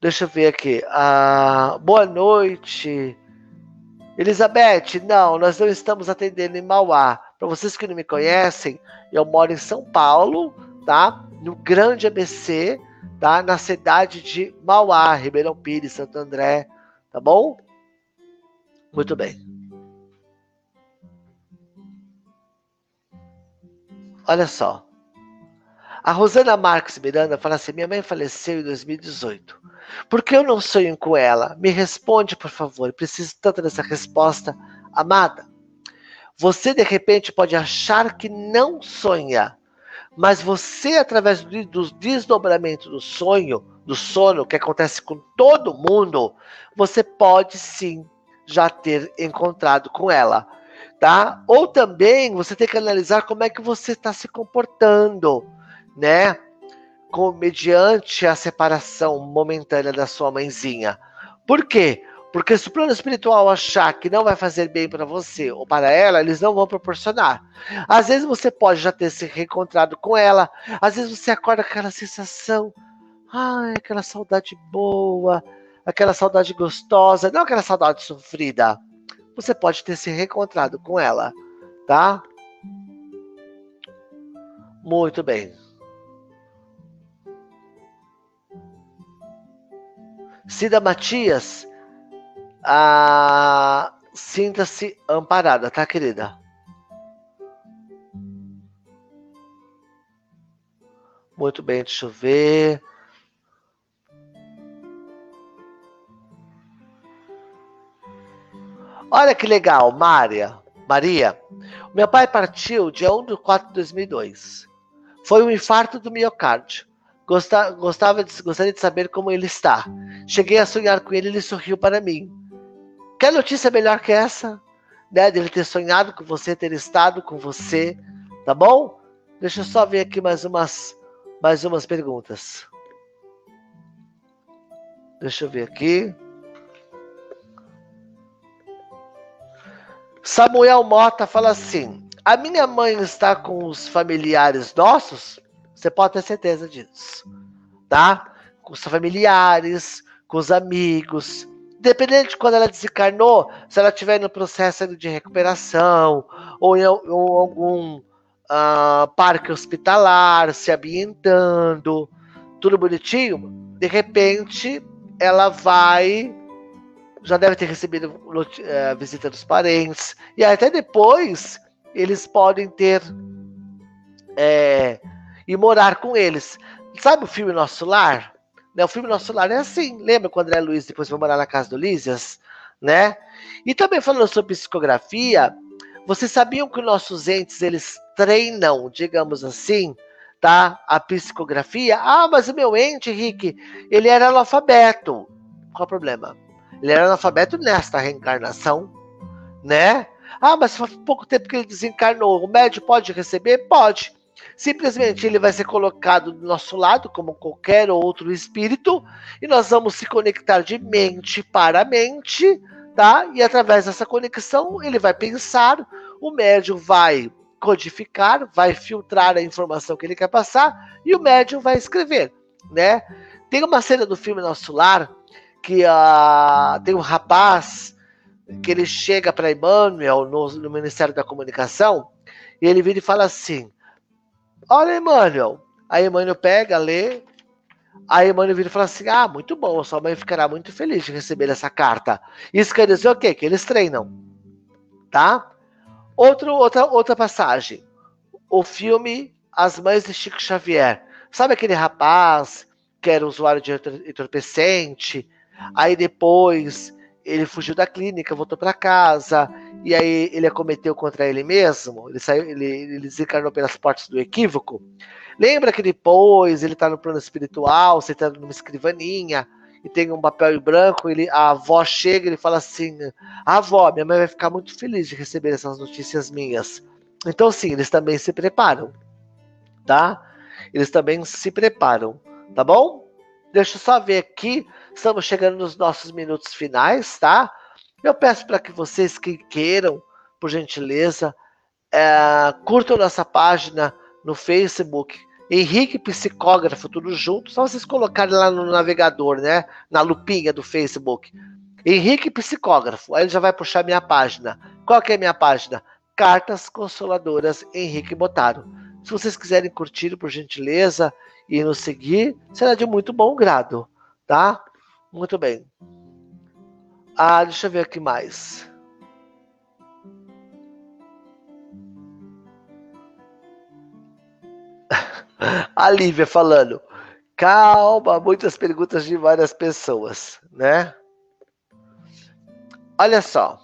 Deixa eu ver aqui. Ah, boa noite. Elizabeth, não, nós não estamos atendendo em Mauá. Para vocês que não me conhecem, eu moro em São Paulo, tá? No grande A B C, tá? Na cidade de Mauá, Ribeirão Pires, Santo André, tá bom? Muito bem. Olha só. A Rosana Marques Miranda fala assim: minha mãe faleceu em dois mil e dezoito. Por que eu não sonho com ela? Me responde, por favor. Preciso tanto dessa resposta, amada. Você, de repente, pode achar que não sonha, mas você, através do desdobramento do sonho, do sono, que acontece com todo mundo, você pode, sim, já ter encontrado com ela, tá? Ou também, você tem que analisar como é que você está se comportando, né, com, mediante a separação momentânea da sua mãezinha. Por quê? Porque se o plano espiritual achar que não vai fazer bem para você ou para ela, eles não vão proporcionar. Às vezes você pode já ter se reencontrado com ela, às vezes você acorda com aquela sensação, ai, aquela saudade boa, aquela saudade gostosa, não aquela saudade sofrida. Você pode ter se reencontrado com ela, tá? Muito bem. Cida Matias, ah, sinta-se amparada, tá, querida? Muito bem, deixa eu ver. Olha que legal, Maria. Maria, meu pai partiu dia primeiro de abril de dois mil e dois. Foi um infarto do miocárdio. Gostava de, gostaria de saber como ele está. Cheguei a sonhar com ele e ele sorriu para mim. Quer notícia melhor que essa? Né? Dele ter sonhado com você, ter estado com você. Tá bom? Deixa eu só ver aqui mais umas, mais umas perguntas. Deixa eu ver aqui. Samuel Mota fala assim: a minha mãe está com os familiares nossos? Você pode ter certeza disso, tá? Com os familiares, com os amigos. Independente de quando ela desencarnou, se ela estiver no processo de recuperação, ou em algum uh, parque hospitalar, se ambientando, tudo bonitinho, de repente ela vai... já deve ter recebido uh, visita dos parentes. E até depois, eles podem ter... É, e morar com eles. Sabe o filme Nosso Lar? O filme Nosso Lar é assim. Lembra quando o André Luiz depois foi morar na casa do Lísias? Né? E também falando sobre psicografia, vocês sabiam que nossos entes, eles treinam, digamos assim, tá? A psicografia. Ah, mas o meu ente, Henrique, ele era analfabeto. Qual o problema? Ele era analfabeto nesta reencarnação, né? Ah, mas faz pouco tempo que ele desencarnou. O médium pode receber? Pode. Simplesmente ele vai ser colocado do nosso lado, como qualquer outro espírito, e nós vamos se conectar de mente para mente, tá? E através dessa conexão ele vai pensar, o médium vai codificar, vai filtrar a informação que ele quer passar, e o médium vai escrever, né? Tem uma cena do filme Nosso Lar, que uh, tem um rapaz que ele chega para Emmanuel no, no Ministério da Comunicação, e ele vira e fala assim: olha, Emmanuel. Aí Emmanuel pega, lê. Aí Emmanuel vira e fala assim: ah, muito bom, sua mãe ficará muito feliz de receber essa carta. Isso quer dizer o quê? Que eles treinam, tá? Outro, outra, outra passagem. O filme As Mães de Chico Xavier. Sabe aquele rapaz que era usuário de entorpecente? Aí depois ele fugiu da clínica, voltou para casa, e aí ele acometeu contra ele mesmo, ele, saiu, ele, ele desencarnou pelas portas do equívoco. Lembra que depois ele está no plano espiritual, sentado numa escrivaninha, e tem um papel em branco, ele, a avó chega e ele fala assim: a avó, minha mãe vai ficar muito feliz de receber essas notícias minhas. Então sim, eles também se preparam, tá? Eles também se preparam, tá bom? Deixa eu só ver aqui. Estamos chegando nos nossos minutos finais, tá? Eu peço para que vocês que queiram, por gentileza, é, curtam nossa página no Facebook, Henrique Psicógrafo, tudo junto. Só vocês colocarem lá no navegador, né? Na lupinha do Facebook. Henrique Psicógrafo. Aí ele já vai puxar minha página. Qual que é a minha página? Cartas Consoladoras Henrique Botaro. Se vocês quiserem curtir, por gentileza, e nos seguir, será de muito bom grado, tá? Muito bem. Ah, deixa eu ver aqui mais. A Lívia falando. Calma, muitas perguntas de várias pessoas, né? Olha só.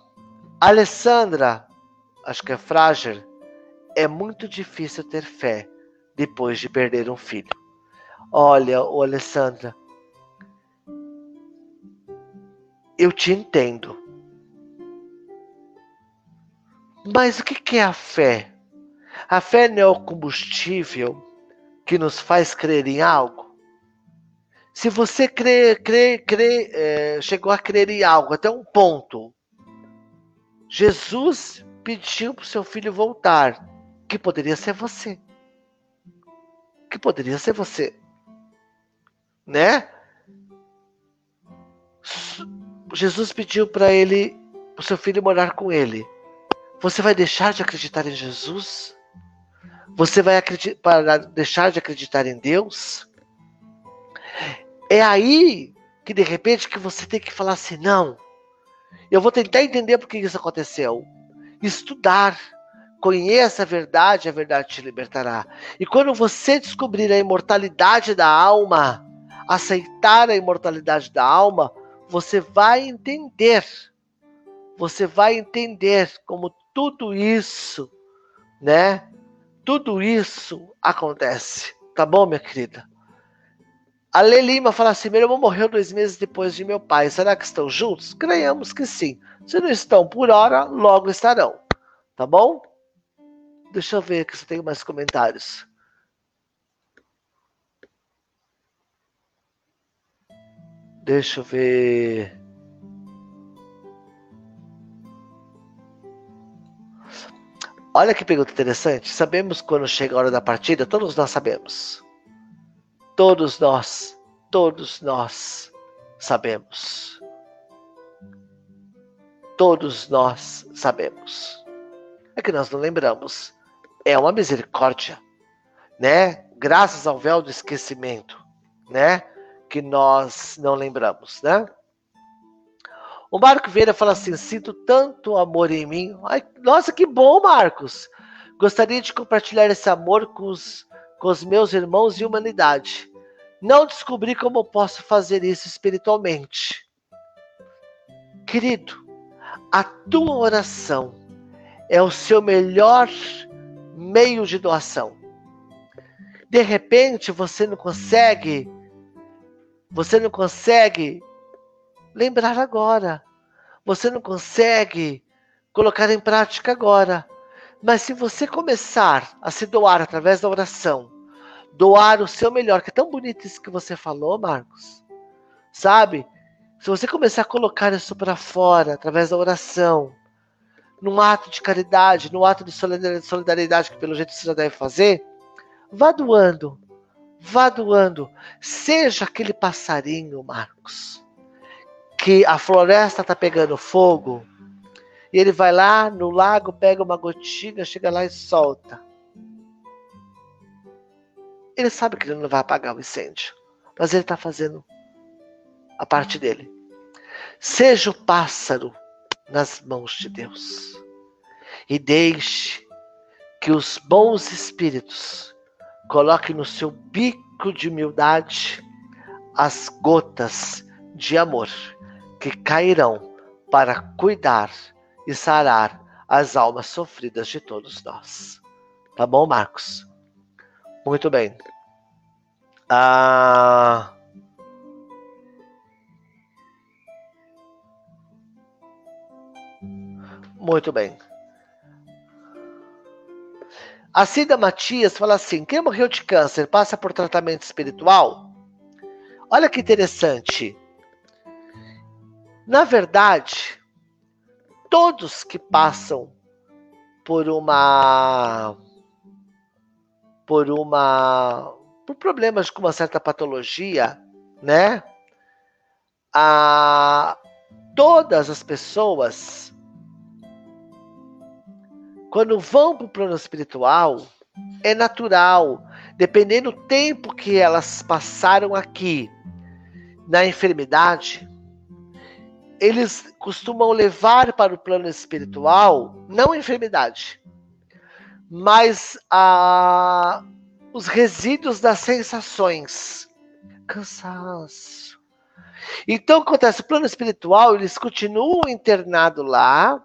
Alessandra, acho que é Frager, é muito difícil ter fé depois de perder um filho. Olha, ô Alessandra, eu te entendo. Mas o que é a fé? A fé não é o combustível que nos faz crer em algo? Se você crê, crê, crê, é, chegou a crer em algo até um ponto. Jesus pediu para o seu filho voltar, que poderia ser você. Que poderia ser você. Né? Jesus pediu para ele, o seu filho morar com ele. Você vai deixar de acreditar em Jesus? Você vai acreditar, deixar de acreditar em Deus? É aí que de repente que você tem que falar assim: não, eu vou tentar entender por que isso aconteceu. Estudar, conheça a verdade, a verdade te libertará. E quando você descobrir a imortalidade da alma, aceitar a imortalidade da alma, você vai entender, você vai entender como tudo isso, né? Tudo isso acontece, tá bom, minha querida? A Lê Lima fala assim: meu irmão morreu dois meses depois de meu pai, será que estão juntos? Creiamos que sim, se não estão por hora, logo estarão, tá bom? Deixa eu ver aqui se tem mais comentários. Deixa eu ver. Olha que pergunta interessante. Sabemos quando chega a hora da partida? Todos nós sabemos. Todos nós, todos nós sabemos. Todos nós sabemos. É que nós não lembramos. É uma misericórdia, né? Graças ao véu do esquecimento, né? Que nós não lembramos, né? O Marco Vieira fala assim: sinto tanto amor em mim. Ai, nossa, que bom, Marcos! Gostaria de compartilhar esse amor com os, com os meus irmãos e humanidade. Não descobri como posso fazer isso espiritualmente. Querido, a tua oração é o seu melhor meio de doação. De repente, você não consegue... Você não consegue lembrar agora. Você não consegue colocar em prática agora. Mas se você começar a se doar através da oração, doar o seu melhor, que é tão bonito isso que você falou, Marcos, sabe? Se você começar a colocar isso para fora, através da oração, num ato de caridade, num ato de solidariedade, que pelo jeito você já deve fazer, vá doando, vá doando. Seja aquele passarinho, Marcos, que a floresta está pegando fogo, e ele vai lá no lago, pega uma gotinha, chega lá e solta. Ele sabe que ele não vai apagar o incêndio, mas ele está fazendo a parte dele. Seja o pássaro nas mãos de Deus e deixe que os bons espíritos coloquem no seu bico de humildade as gotas de amor que cairão para cuidar e sarar as almas sofridas de todos nós. Tá bom, Marcos? Muito bem. Ah... Muito bem. A Cida Matias fala assim: quem morreu de câncer passa por tratamento espiritual? Olha que interessante. Na verdade, todos que passam por uma, por uma, por problemas com uma certa patologia, né? A, todas as pessoas, quando vão para o plano espiritual, é natural, dependendo do tempo que elas passaram aqui na enfermidade, eles costumam levar para o plano espiritual, não a enfermidade, mas a, os resíduos das sensações. Cansaço. Então, o que acontece? O plano espiritual, eles continuam internados lá,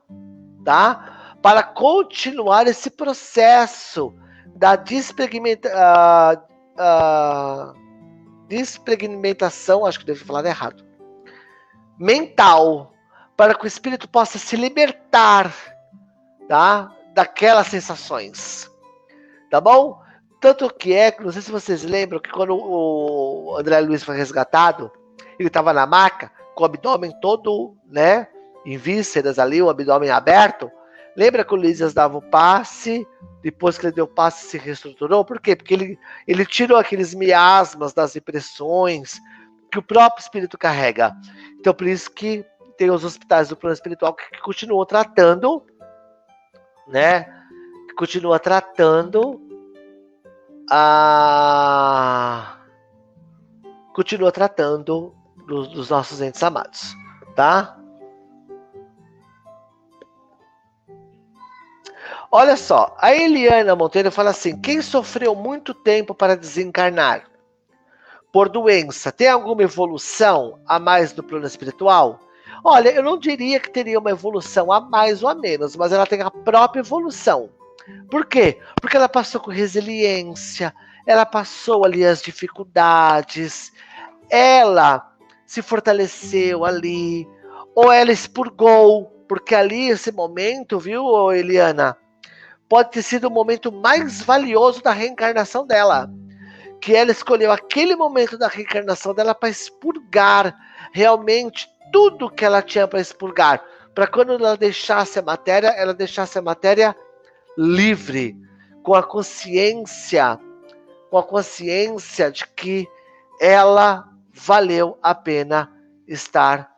tá? Para continuar esse processo da despregmenta, ah, ah, despregmentação, acho que devo falar errado, mental, para que o espírito possa se libertar, tá? Daquelas sensações, tá bom? Tanto que é, que não sei se vocês lembram, que quando o André Luiz foi resgatado, ele estava na maca, com o abdômen todo, né, em vísceras ali, o abdômen aberto. Lembra que o Lísias dava o passe, depois que ele deu o passe se reestruturou? Por quê? Porque ele, ele tirou aqueles miasmas das impressões que o próprio espírito carrega. Então, por isso que tem os hospitais do plano espiritual que continuam tratando, né? Que continuam tratando a... Continua tratando dos, dos nossos entes amados, tá? Olha só, a Eliana Monteiro fala assim: quem sofreu muito tempo para desencarnar por doença, tem alguma evolução a mais do plano espiritual? Olha, eu não diria que teria uma evolução a mais ou a menos, mas ela tem a própria evolução. Por quê? Porque ela passou com resiliência, ela passou ali as dificuldades, ela se fortaleceu ali, ou ela expurgou, porque ali esse momento, viu, Eliana, pode ter sido o momento mais valioso da reencarnação dela. Que ela escolheu aquele momento da reencarnação dela para expurgar realmente tudo que ela tinha para expurgar, para quando ela deixasse a matéria, ela deixasse a matéria livre, com a consciência, com a consciência de que ela valeu a pena estar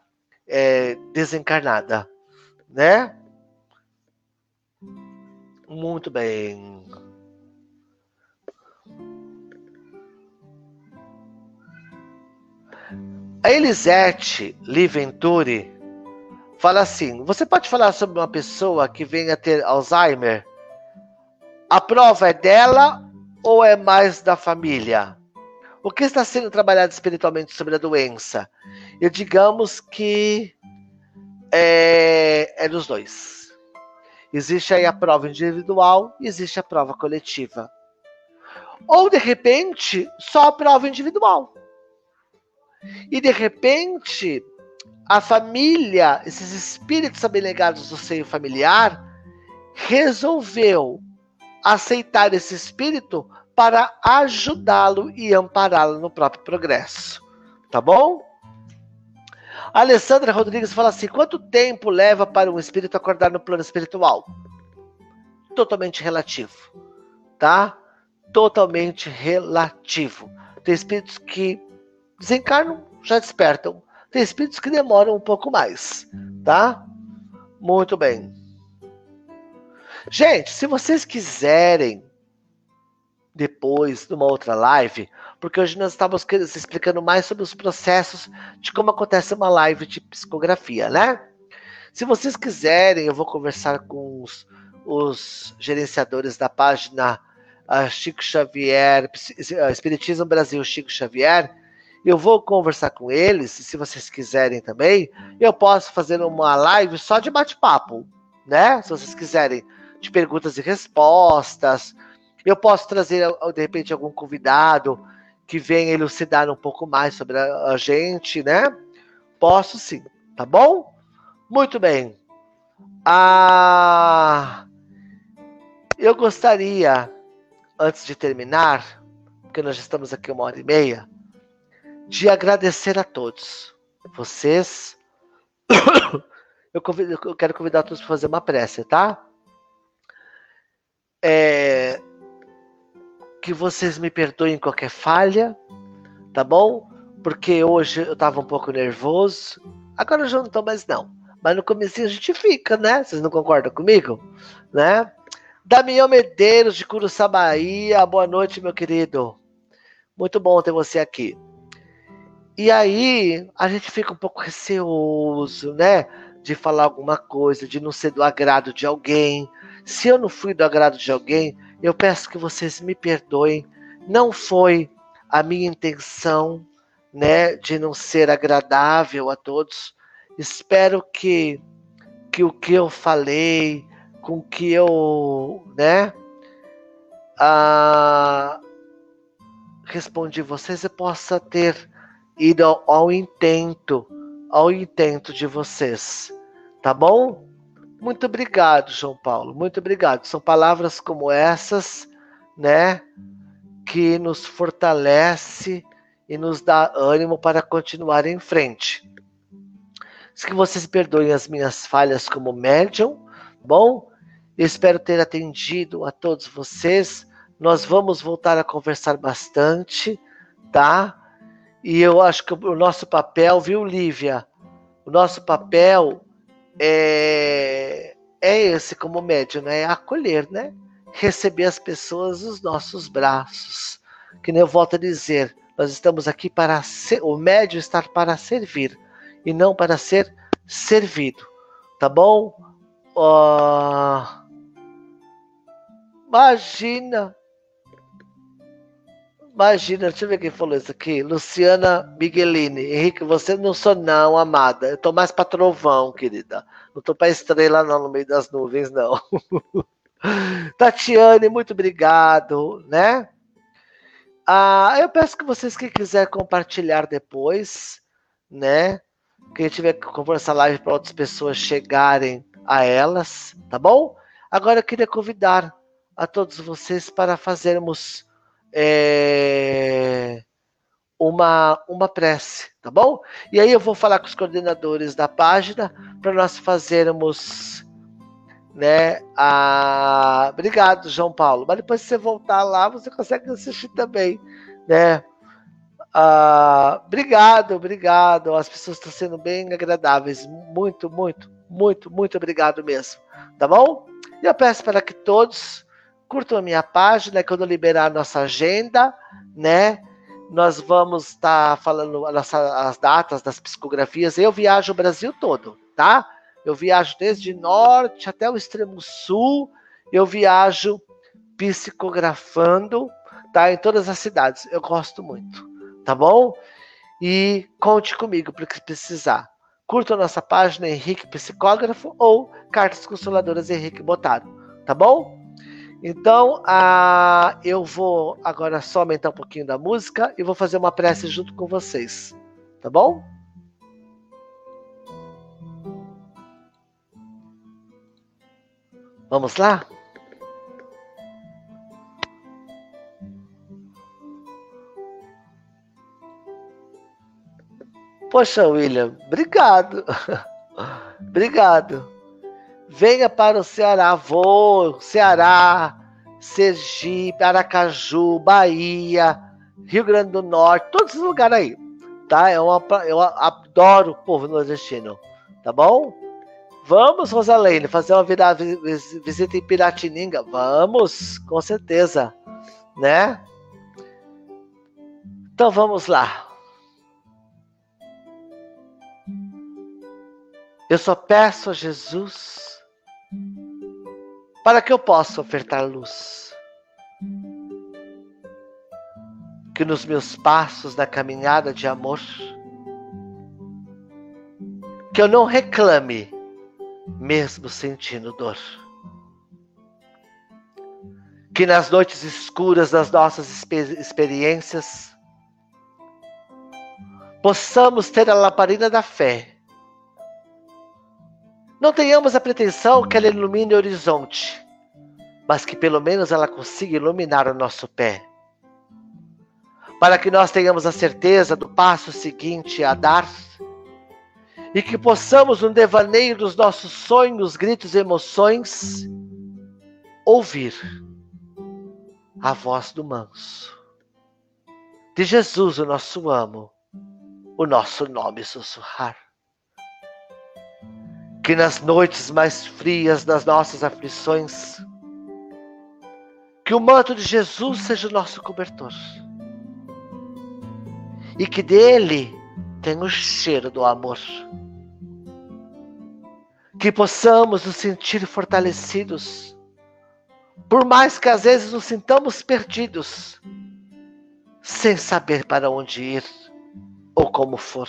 é, desencarnada, né? Muito bem. A Elisete Liventuri fala assim: você pode falar sobre uma pessoa que venha ter Alzheimer? A prova é dela ou é mais da família? O que está sendo trabalhado espiritualmente sobre a doença? E digamos que é, é dos dois. Existe aí a prova individual e existe a prova coletiva. Ou, de repente, só a prova individual. E de repente, a família, esses espíritos abnegados do seio familiar, resolveu aceitar esse espírito para ajudá-lo e ampará-lo no próprio progresso. Tá bom? A Alessandra Rodrigues fala assim: quanto tempo leva para um espírito acordar no plano espiritual? Totalmente relativo, tá? Totalmente relativo. Tem espíritos que desencarnam, já despertam. Tem espíritos que demoram um pouco mais, tá? Muito bem. Gente, se vocês quiserem, depois, numa outra live, porque hoje nós estamos explicando mais sobre os processos de como acontece uma live de psicografia, né? Se vocês quiserem, eu vou conversar com os, os gerenciadores da página Chico Xavier, Espiritismo Brasil Chico Xavier. Eu vou conversar com eles, e se vocês quiserem também, eu posso fazer uma live só de bate-papo, né? Se vocês quiserem, de perguntas e respostas. Eu posso trazer, de repente, algum convidado que venha elucidar um pouco mais sobre a gente, né? Posso sim, tá bom? Muito bem. Ah, eu gostaria, antes de terminar, porque nós já estamos aqui uma hora e meia, de agradecer a todos. Vocês... eu, convido, eu quero convidar todos para fazer uma prece, tá? É, que vocês me perdoem qualquer falha, tá bom? Porque hoje eu estava um pouco nervoso. Agora eu já não estou mais, não. Mas no comecinho a gente fica, né? Vocês não concordam comigo? Né? Damião Medeiros, de Curuçá, Bahia. Boa noite, meu querido. Muito bom ter você aqui. E aí, a gente fica um pouco receoso, né? De falar alguma coisa, de não ser do agrado de alguém. Se eu não fui do agrado de alguém, eu peço que vocês me perdoem. Não foi a minha intenção, né? De não ser agradável a todos. Espero que, que o que eu falei, com que eu, né? Ah, respondi vocês, eu possa ter ir ao, ao intento, ao intento de vocês, tá bom? Muito obrigado, João Paulo, muito obrigado. São palavras como essas, né, que nos fortalece e nos dá ânimo para continuar em frente. Que vocês perdoem as minhas falhas como médium, bom? Eu espero ter atendido a todos vocês. Nós vamos voltar a conversar bastante, tá? E eu acho que o nosso papel, viu, Lívia? O nosso papel é, é esse como médium, né? É acolher, né? Receber as pessoas nos nossos braços. Que nem eu volto a dizer, nós estamos aqui para ser, o médium está para servir e não para ser servido, tá bom? Oh, imagina... Imagina, deixa eu ver quem falou isso aqui. Luciana Miguelini. Henrique, você não sou não, amada. Eu tô mais pra trovão, querida. Não tô pra estrela, não, no meio das nuvens, não. Tatiane, muito obrigado, né? Ah, eu peço que vocês que quiserem compartilhar depois, né? Quem tiver que conversar live para outras pessoas chegarem a elas, tá bom? Agora eu queria convidar a todos vocês para fazermos... É uma, uma prece, tá bom? E aí eu vou falar com os coordenadores da página para nós fazermos, né? A... Obrigado, João Paulo. Mas depois que você voltar lá, você consegue assistir também, né? Ah, obrigado, obrigado. As pessoas estão sendo bem agradáveis. Muito, muito, muito, muito obrigado mesmo, tá bom? E eu peço para que todos curtam a minha página, quando eu liberar a nossa agenda, né? Nós vamos estar tá falando a nossa, as datas das psicografias. Eu viajo o Brasil todo, tá? Eu viajo desde norte até o extremo sul. Eu viajo psicografando, tá? Em todas as cidades. Eu gosto muito, tá bom? E conte comigo para o que precisar. Curta a nossa página Henrique Psicógrafo ou Cartas Consoladoras Henrique Botaro, tá bom? Então, ah, eu vou agora só aumentar um pouquinho da música e vou fazer uma prece junto com vocês, tá bom? Vamos lá? Poxa, William, obrigado. Obrigado. Venha para o Ceará, vou, Ceará, Sergipe, Aracaju, Bahia, Rio Grande do Norte, todos esses lugares aí, tá? Eu, eu adoro o povo nordestino, tá bom? Vamos, Rosalene, fazer uma virada, visita em Piratininga? Vamos, com certeza, né? Então vamos lá. Eu só peço a Jesus para que eu possa ofertar luz, que nos meus passos na caminhada de amor, que eu não reclame, mesmo sentindo dor, que nas noites escuras das nossas exper- experiências, possamos ter a lamparina da fé. Não tenhamos a pretensão que ela ilumine o horizonte, mas que pelo menos ela consiga iluminar o nosso pé, para que nós tenhamos a certeza do passo seguinte a dar, e que possamos, no devaneio dos nossos sonhos, gritos e emoções, ouvir a voz do manso, de Jesus, o nosso amo, o nosso nome sussurrar. Que nas noites mais frias das nossas aflições, que o manto de Jesus seja o nosso cobertor. E que dele tenha o cheiro do amor. Que possamos nos sentir fortalecidos, por mais que às vezes nos sintamos perdidos, sem saber para onde ir ou como for.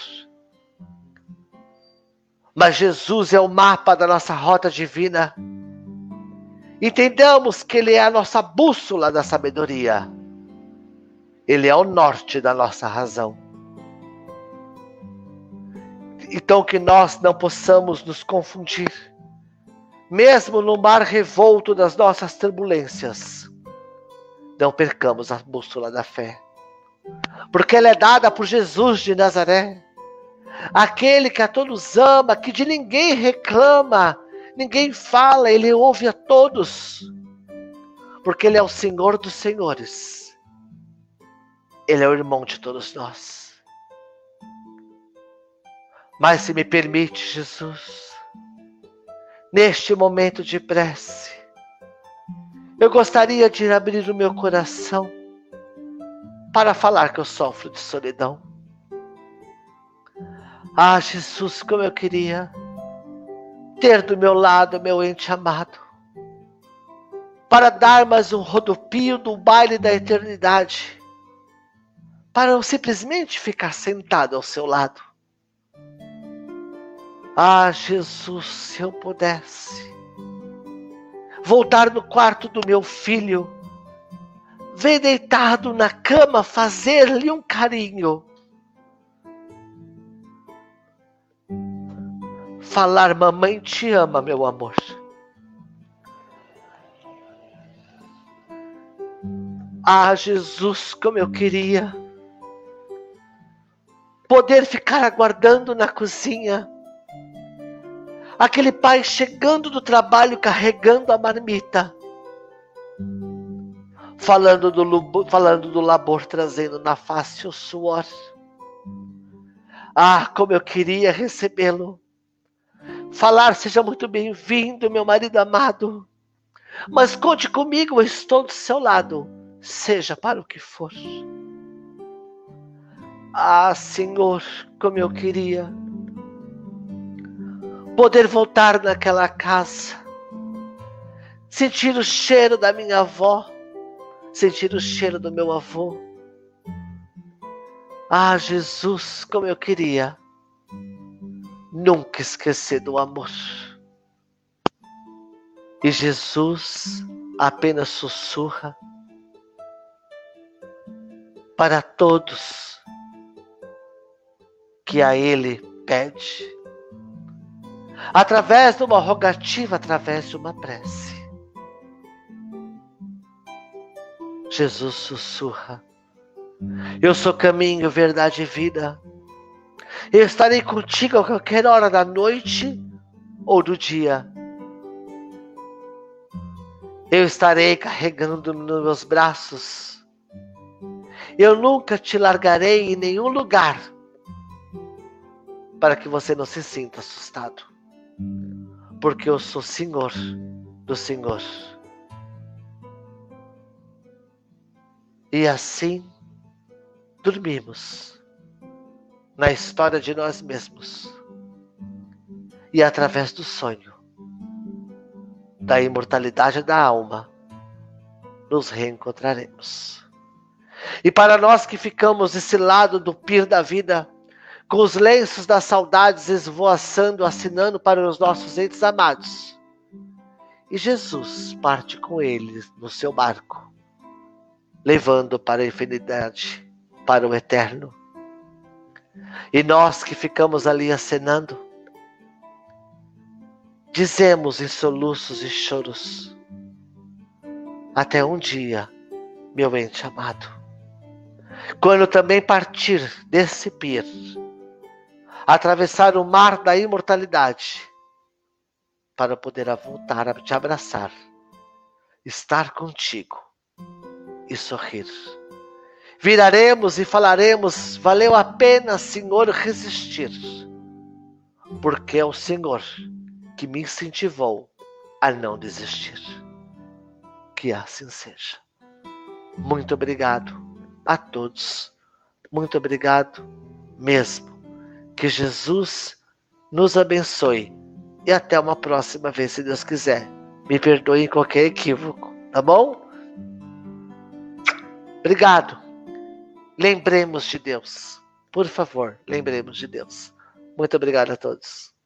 Mas Jesus é o mapa da nossa rota divina. Entendamos que Ele é a nossa bússola da sabedoria. Ele é o norte da nossa razão. Então que nós não possamos nos confundir, mesmo no mar revolto das nossas turbulências. Não percamos a bússola da fé, porque ela é dada por Jesus de Nazaré. Aquele que a todos ama, que de ninguém reclama, ninguém fala, ele ouve a todos, porque ele é o Senhor dos senhores, ele é o irmão de todos nós. Mas se me permite, Jesus, neste momento de prece, eu gostaria de abrir o meu coração para falar que eu sofro de solidão. Ah, Jesus, como eu queria ter do meu lado meu ente amado, para dar mais um rodopio do baile da eternidade, para eu simplesmente ficar sentado ao seu lado. Ah, Jesus, se eu pudesse voltar no quarto do meu filho, ver deitado na cama, fazer-lhe um carinho, falar, mamãe te ama, meu amor. Ah, Jesus, como eu queria poder ficar aguardando na cozinha aquele pai chegando do trabalho carregando a marmita, falando do, falando do labor, trazendo na face o suor. Ah, como eu queria recebê-lo, falar, seja muito bem-vindo, meu marido amado, mas conte comigo, eu estou do seu lado, seja para o que for. Ah, Senhor, como eu queria poder voltar naquela casa, sentir o cheiro da minha avó, sentir o cheiro do meu avô. Ah, Jesus, como eu queria nunca esquecer do amor. E Jesus apenas sussurra para todos que a Ele pede, através de uma rogativa, através de uma prece. Jesus sussurra: eu sou caminho, verdade e vida. Eu estarei contigo a qualquer hora da noite ou do dia. Eu estarei carregando-me nos meus braços. Eu nunca te largarei em nenhum lugar, para que você não se sinta assustado, porque eu sou Senhor do Senhor. E assim dormimos na história de nós mesmos e através do sonho da imortalidade da alma nos reencontraremos. E para nós que ficamos desse lado do pir da vida, com os lenços das saudades esvoaçando, assinando para os nossos entes amados, e Jesus parte com eles no seu barco, levando para a infinidade, para o eterno. E nós que ficamos ali acenando, dizemos em soluços e choros: até um dia, meu ente amado. Quando também partir desse pier, atravessar o mar da imortalidade, para poder voltar a te abraçar, estar contigo e sorrir. Viraremos e falaremos: valeu a pena, Senhor, resistir, porque é o Senhor que me incentivou a não desistir. Que assim seja. Muito obrigado a todos. Muito obrigado mesmo. Que Jesus nos abençoe. E até uma próxima vez, se Deus quiser. Me perdoem qualquer equívoco, tá bom? Obrigado. Lembremos de Deus. Por favor, lembremos de Deus. Muito obrigado a todos.